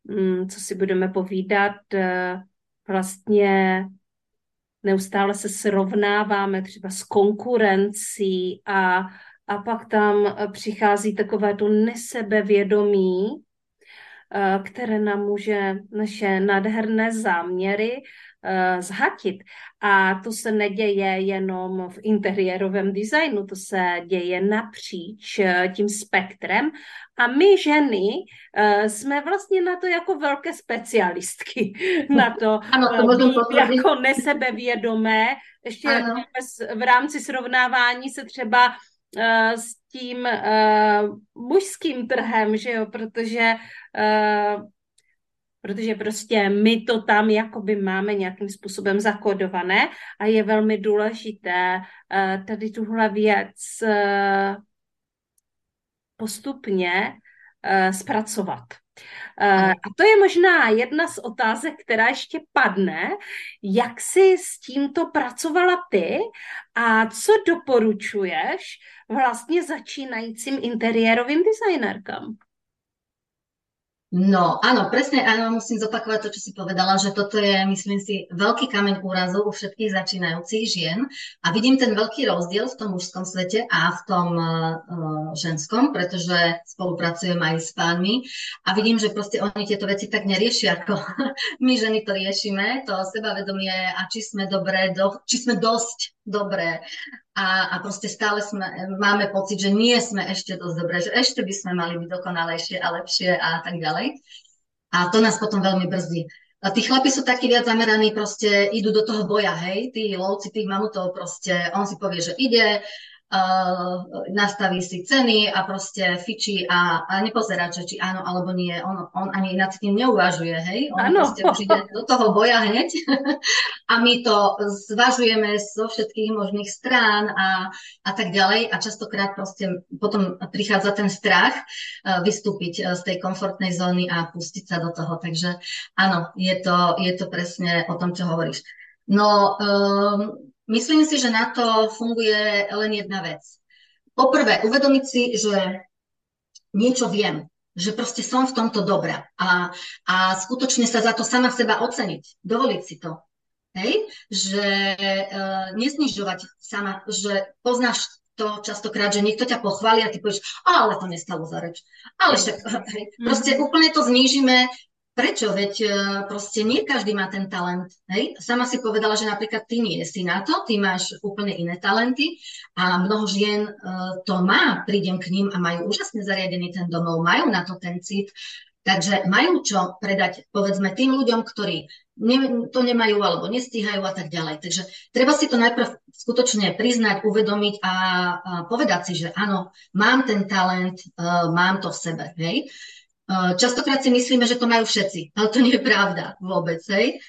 um, co si budeme povídat, uh, vlastně neustále se srovnáváme třeba s konkurencí a, a pak tam přichází takové to nesebevědomí, které nám může naše nádherné záměry zhatit. A to se neděje jenom v interiérovém designu, to se děje napříč tím spektrem. A my ženy jsme vlastně na to jako velké specialistky, na to, ano, to jako nesebevědomé. Ještě v rámci srovnávání se třeba s tím uh, mužským trhem, že jo, protože, uh, protože prostě my to tam jakoby máme nějakým způsobem zakodované a je velmi důležité uh, tady tuhle věc uh, postupně uh, zpracovat. Uh, a to je možná jedna z otázek, která ještě padne. Jak jsi s tímto pracovala ty a co doporučuješ vlastně začínajícím interiérovým designérkám? No, áno, presne, áno, musím zopakovať to, čo si povedala, že toto je, myslím si, veľký kameň úrazu u všetkých začínajúcich žien a vidím ten veľký rozdiel v tom mužskom svete a v tom uh, ženskom, pretože spolupracujem aj s pánmi a vidím, že proste oni tieto veci tak neriešia, ako my ženy to riešime, to sebavedomie a či sme dobré, do, či sme dosť dobré a, a proste stále sme, máme pocit, že nie sme ešte dosť dobré, že ešte by sme mali byť dokonalejšie a lepšie a tak ďalej. A to nás potom veľmi brzdí. A tí chlapi sú takí viac zameraní, proste idú do toho boja, hej, tí lovci, tých mamutov proste, on si povie, že ide, Uh, nastaví si ceny a proste fičí a, a nepozerá, či áno alebo nie. On, on ani nad tým neuvažuje, hej? On ano. Proste príde do toho boja hneď a my to zvažujeme zo všetkých možných strán a, a tak ďalej a častokrát proste potom prichádza ten strach uh, vystúpiť z tej komfortnej zóny a pustiť sa do toho. Takže áno, je to, je to presne o tom, čo hovoríš. No... Um, Myslím si, že na to funguje len jedna vec. Poprvé, uvedomiť si, že niečo viem, že proste som v tomto dobrá a, a skutočne sa za to sama seba oceniť, dovoliť si to. Hej? Že e, nesnižovať sama, že poznáš to častokrát, že niekto ťa pochváli a ty povieš, ale to nestalo za reč. Ale však, hej, proste úplne to znížime. Prečo? Veď proste nie každý má ten talent. Hej? Sama si povedala, že napríklad ty nie si na to, ty máš úplne iné talenty a mnoho žien to má, prídem k ním a majú úžasne zariadený ten domov, majú na to ten cit, takže majú čo predať, povedzme, tým ľuďom, ktorí to nemajú alebo nestíhajú a tak ďalej. Takže treba si to najprv skutočne priznať, uvedomiť a povedať si, že áno, mám ten talent, mám to v sebe, hej? Častokrát si myslíme, že to majú všetci, ale to nie je pravda vôbec, hej.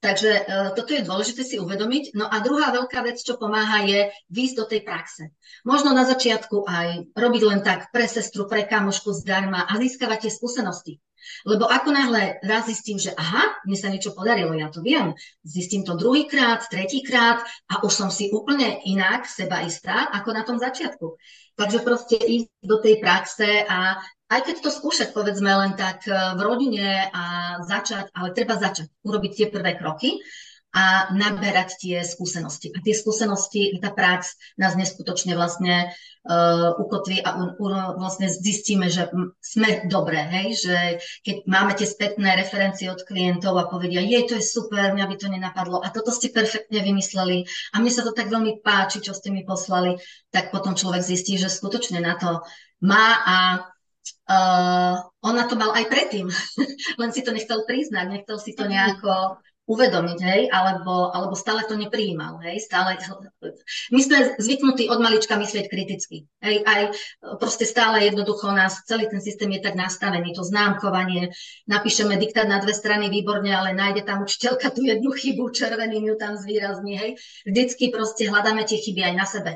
Takže toto je dôležité si uvedomiť. No a druhá veľká vec, čo pomáha, je výjsť do tej praxe. Možno na začiatku aj robiť len tak pre sestru, pre kamošku zdarma a získavať tie skúsenosti. Lebo ako náhle raz zistím, že aha, mne sa niečo podarilo, ja to viem, zistím to druhýkrát, tretíkrát a už som si úplne inak sebaistá ako na tom začiatku. Takže proste ísť do tej praxe a aj keď to skúšať, povedzme, len tak v rodine a začať, ale treba začať, urobiť tie prvé kroky a naberať tie skúsenosti. A tie skúsenosti, tá prax nás neskutočne vlastne uh, ukotví a uh, uh, vlastne zistíme, že sme dobré, hej? Že keď máme tie spätné referencie od klientov a povedia, jej, to je super, mňa by to nenapadlo a toto ste perfektne vymysleli a mne sa to tak veľmi páči, čo ste mi poslali, tak potom človek zistí, že skutočne na to má a Uh, on na to mal aj predtým, len si to nechcel priznať, nechcel si to nejako uvedomiť, hej, alebo, alebo stále to neprijímal, hej, stále. My sme zvyknutí od malička myslieť kriticky, hej, aj proste stále jednoducho nás, celý ten systém je tak nastavený, to známkovanie, napíšeme diktát na dve strany, výborne, ale nájde tam učiteľka tú jednu chybu, červeným ju tam zvýrazní, hej, vždycky proste hľadáme tie chyby aj na sebe.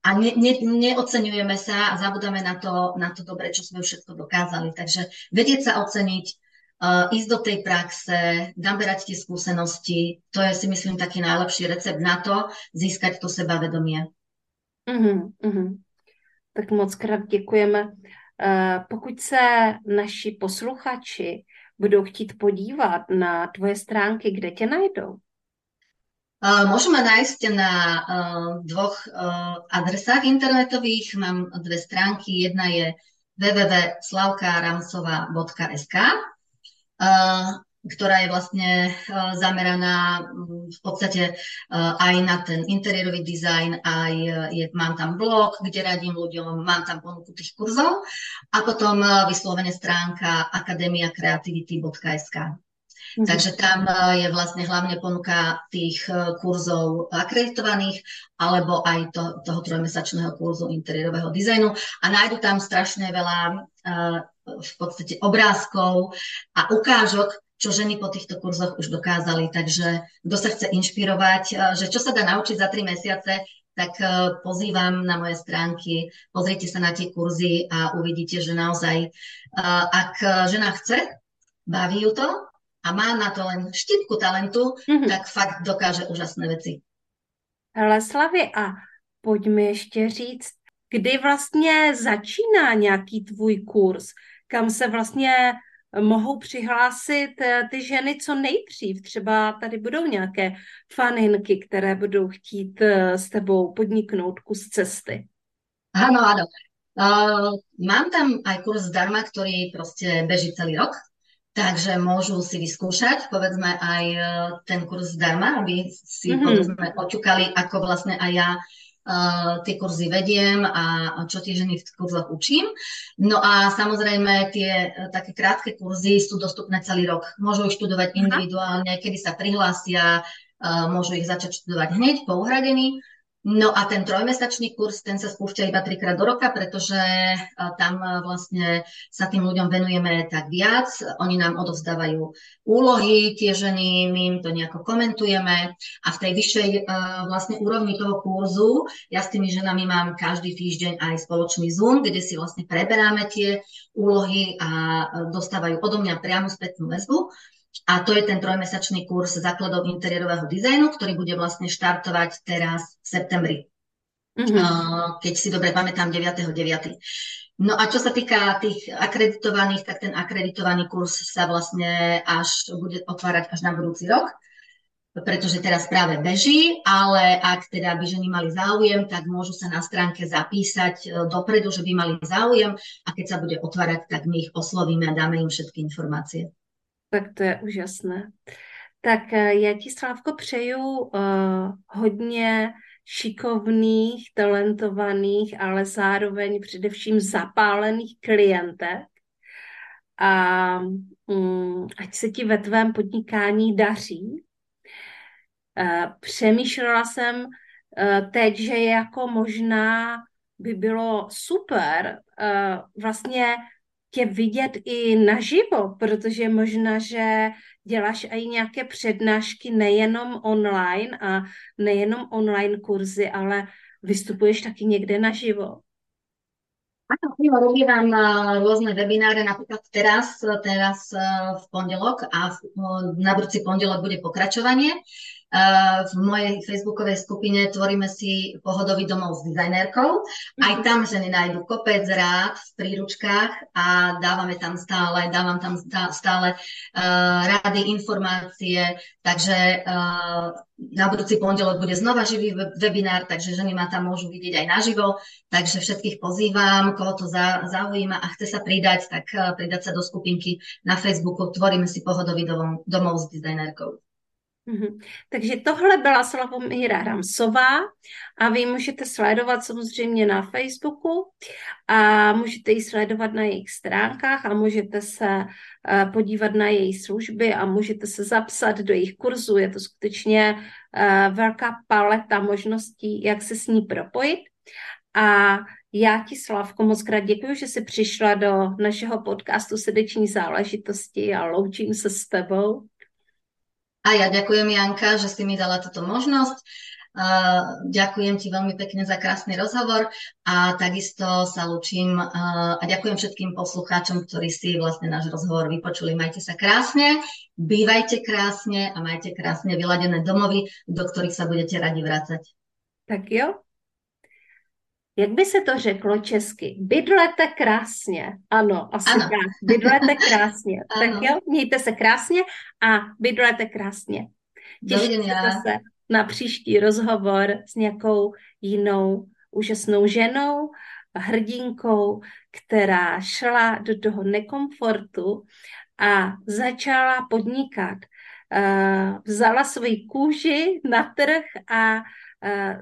A ne, ne, neoceňujeme sa a zabudáme na to, na to dobre, čo sme všetko dokázali. Takže vedieť sa oceniť, uh, ísť do tej praxe, naberať tie skúsenosti, to je si myslím taký najlepší recept na to, získať to sebavedomie. Uhum, uhum. Tak moc krát děkujeme. Uh, pokud se naši posluchači budou chtít podívat na tvoje stránky, kde tě najdou? Môžeme nájsť na dvoch adresách internetových. Mám dve stránky. Jedna je w w w tečka slavkaramsova bodka s k, ktorá je vlastne zameraná v podstate aj na ten interiérový dizajn. Aj je, mám tam blog, kde radím ľuďom, mám tam ponuku tých kurzov. A potom vyslovene stránka akademia kreativity bodka s k. Mm-hmm. Takže tam je vlastne hlavne ponuka tých kurzov akreditovaných alebo aj to, toho trojmesačného kurzu interiérového dizajnu a nájdu tam strašne veľa v podstate obrázkov a ukážok, čo ženy po týchto kurzoch už dokázali. Takže kto sa chce inšpirovať, že čo sa dá naučiť za tri mesiace, tak pozývam na moje stránky, pozrite sa na tie kurzy a uvidíte, že naozaj, ak žena chce, baví ju to, a má na to len štipku talentu, mm-hmm. tak fakt dokáže úžasné věci. Hele, Slavy, a pojď mi ještě říct, kdy vlastně začíná nějaký tvůj kurz, kam se vlastně mohou přihlásit ty ženy co nejdřív. Třeba tady budou nějaké faninky, které budou chtít s tebou podniknout kus cesty. Ano, ano. Uh, mám tam aj kurz zdarma, který prostě beží celý rok. Takže môžu si vyskúšať, povedzme, aj ten kurz zdarma, aby si mm-hmm. povedzme, oťukali, ako vlastne aj ja uh, tie kurzy vediem a čo tie ženy v kurzoch učím. No a samozrejme tie uh, také krátke kurzy sú dostupné celý rok. Môžu ich študovať individuálne, kedy sa prihlásia, uh, môžu ich začať študovať hneď po uhradení. No a ten trojmesačný kurz, ten sa spúšťa iba trikrát do roka, pretože tam vlastne sa tým ľuďom venujeme tak viac. Oni nám odovzdávajú úlohy, tie ženy, my im to nejako komentujeme. A v tej vyššej vlastne úrovni toho kurzu ja s tými ženami mám každý týždeň aj spoločný Zoom, kde si vlastne preberáme tie úlohy a dostávajú odo mňa priamu spätnú väzbu. A to je ten trojmesačný kurz základov interiérového dizajnu, ktorý bude vlastne štartovať teraz v septembri, mm-hmm. keď si dobre pamätám, deviateho deviateho No a čo sa týka tých akreditovaných, tak ten akreditovaný kurz sa vlastne až bude otvárať až na budúci rok, pretože teraz práve beží, ale ak teda by ženy mali záujem, tak môžu sa na stránke zapísať dopredu, že by mali záujem, a keď sa bude otvárať, tak my ich oslovíme a dáme im všetky informácie. Tak to je úžasné. Tak já ti, Slávko, přeju uh, hodně šikovných, talentovaných, ale zároveň především zapálených klientek. A um, ať se ti ve tvém podnikání daří. Uh, přemýšlela jsem uh, teď, že jako možná by bylo super uh, vlastně tě vidět i naživo, protože možná, že děláš i nějaké přednášky nejenom online a nejenom online kurzy, ale vystupuješ taky někde naživo. Áno, robím vám rôzne webináre, napríklad teraz, teraz v pondelok a na budúci pondelok bude pokračovanie. V mojej facebookovej skupine Tvoríme si pohodový domov s dizajnérkou. Aj tam ženy nájdu kopec rád v príručkách a dávame tam stále, dávam tam stále rady, informácie, takže na budúci pondelok bude znova živý webinár, takže ženy ma tam môžu vidieť aj naživo, takže všetkých pozývam, koho to zaujíma a chce sa pridať, tak pridať sa do skupinky na Facebooku Tvoríme si pohodový domov, domov s dizajnérkou. Mm-hmm. Takže tohle byla Slavomíra Ramsová a vy můžete sledovat samozřejmě na Facebooku a můžete ji sledovat na jejich stránkách a můžete se uh, podívat na její služby a můžete se zapsat do jejich kurzů. Je to skutečně uh, velká paleta možností, jak se s ní propojit. A já ti, Slavko, moc krát děkuji, že jsi přišla do našeho podcastu Srdeční záležitosti a loučím se s tebou. A ja ďakujem, Janka, že si mi dala túto možnosť. Ďakujem ti veľmi pekne za krásny rozhovor a takisto sa lúčim a ďakujem všetkým poslucháčom, ktorí si vlastne náš rozhovor vypočuli. Majte sa krásne, bývajte krásne a majte krásne vyladené domovy, do ktorých sa budete radi vracať. Tak jo. Jak by se to řeklo česky? Bydlete krásně. Ano, asi ano. Tak. Bydlete krásně. Tak jo, mějte se krásně a bydlete krásně. Těším se na příští rozhovor s nějakou jinou úžasnou ženou, hrdinkou, která šla do toho nekomfortu a začala podnikat. Vzala svoji kůži na trh a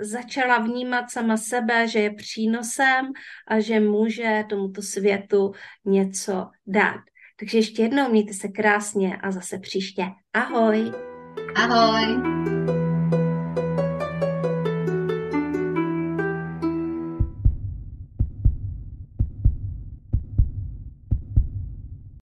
začala vnímat sama sebe, že je přínosem a že může tomuto světu něco dát. Takže ještě jednou mějte se krásně a zase příště. Ahoj! Ahoj!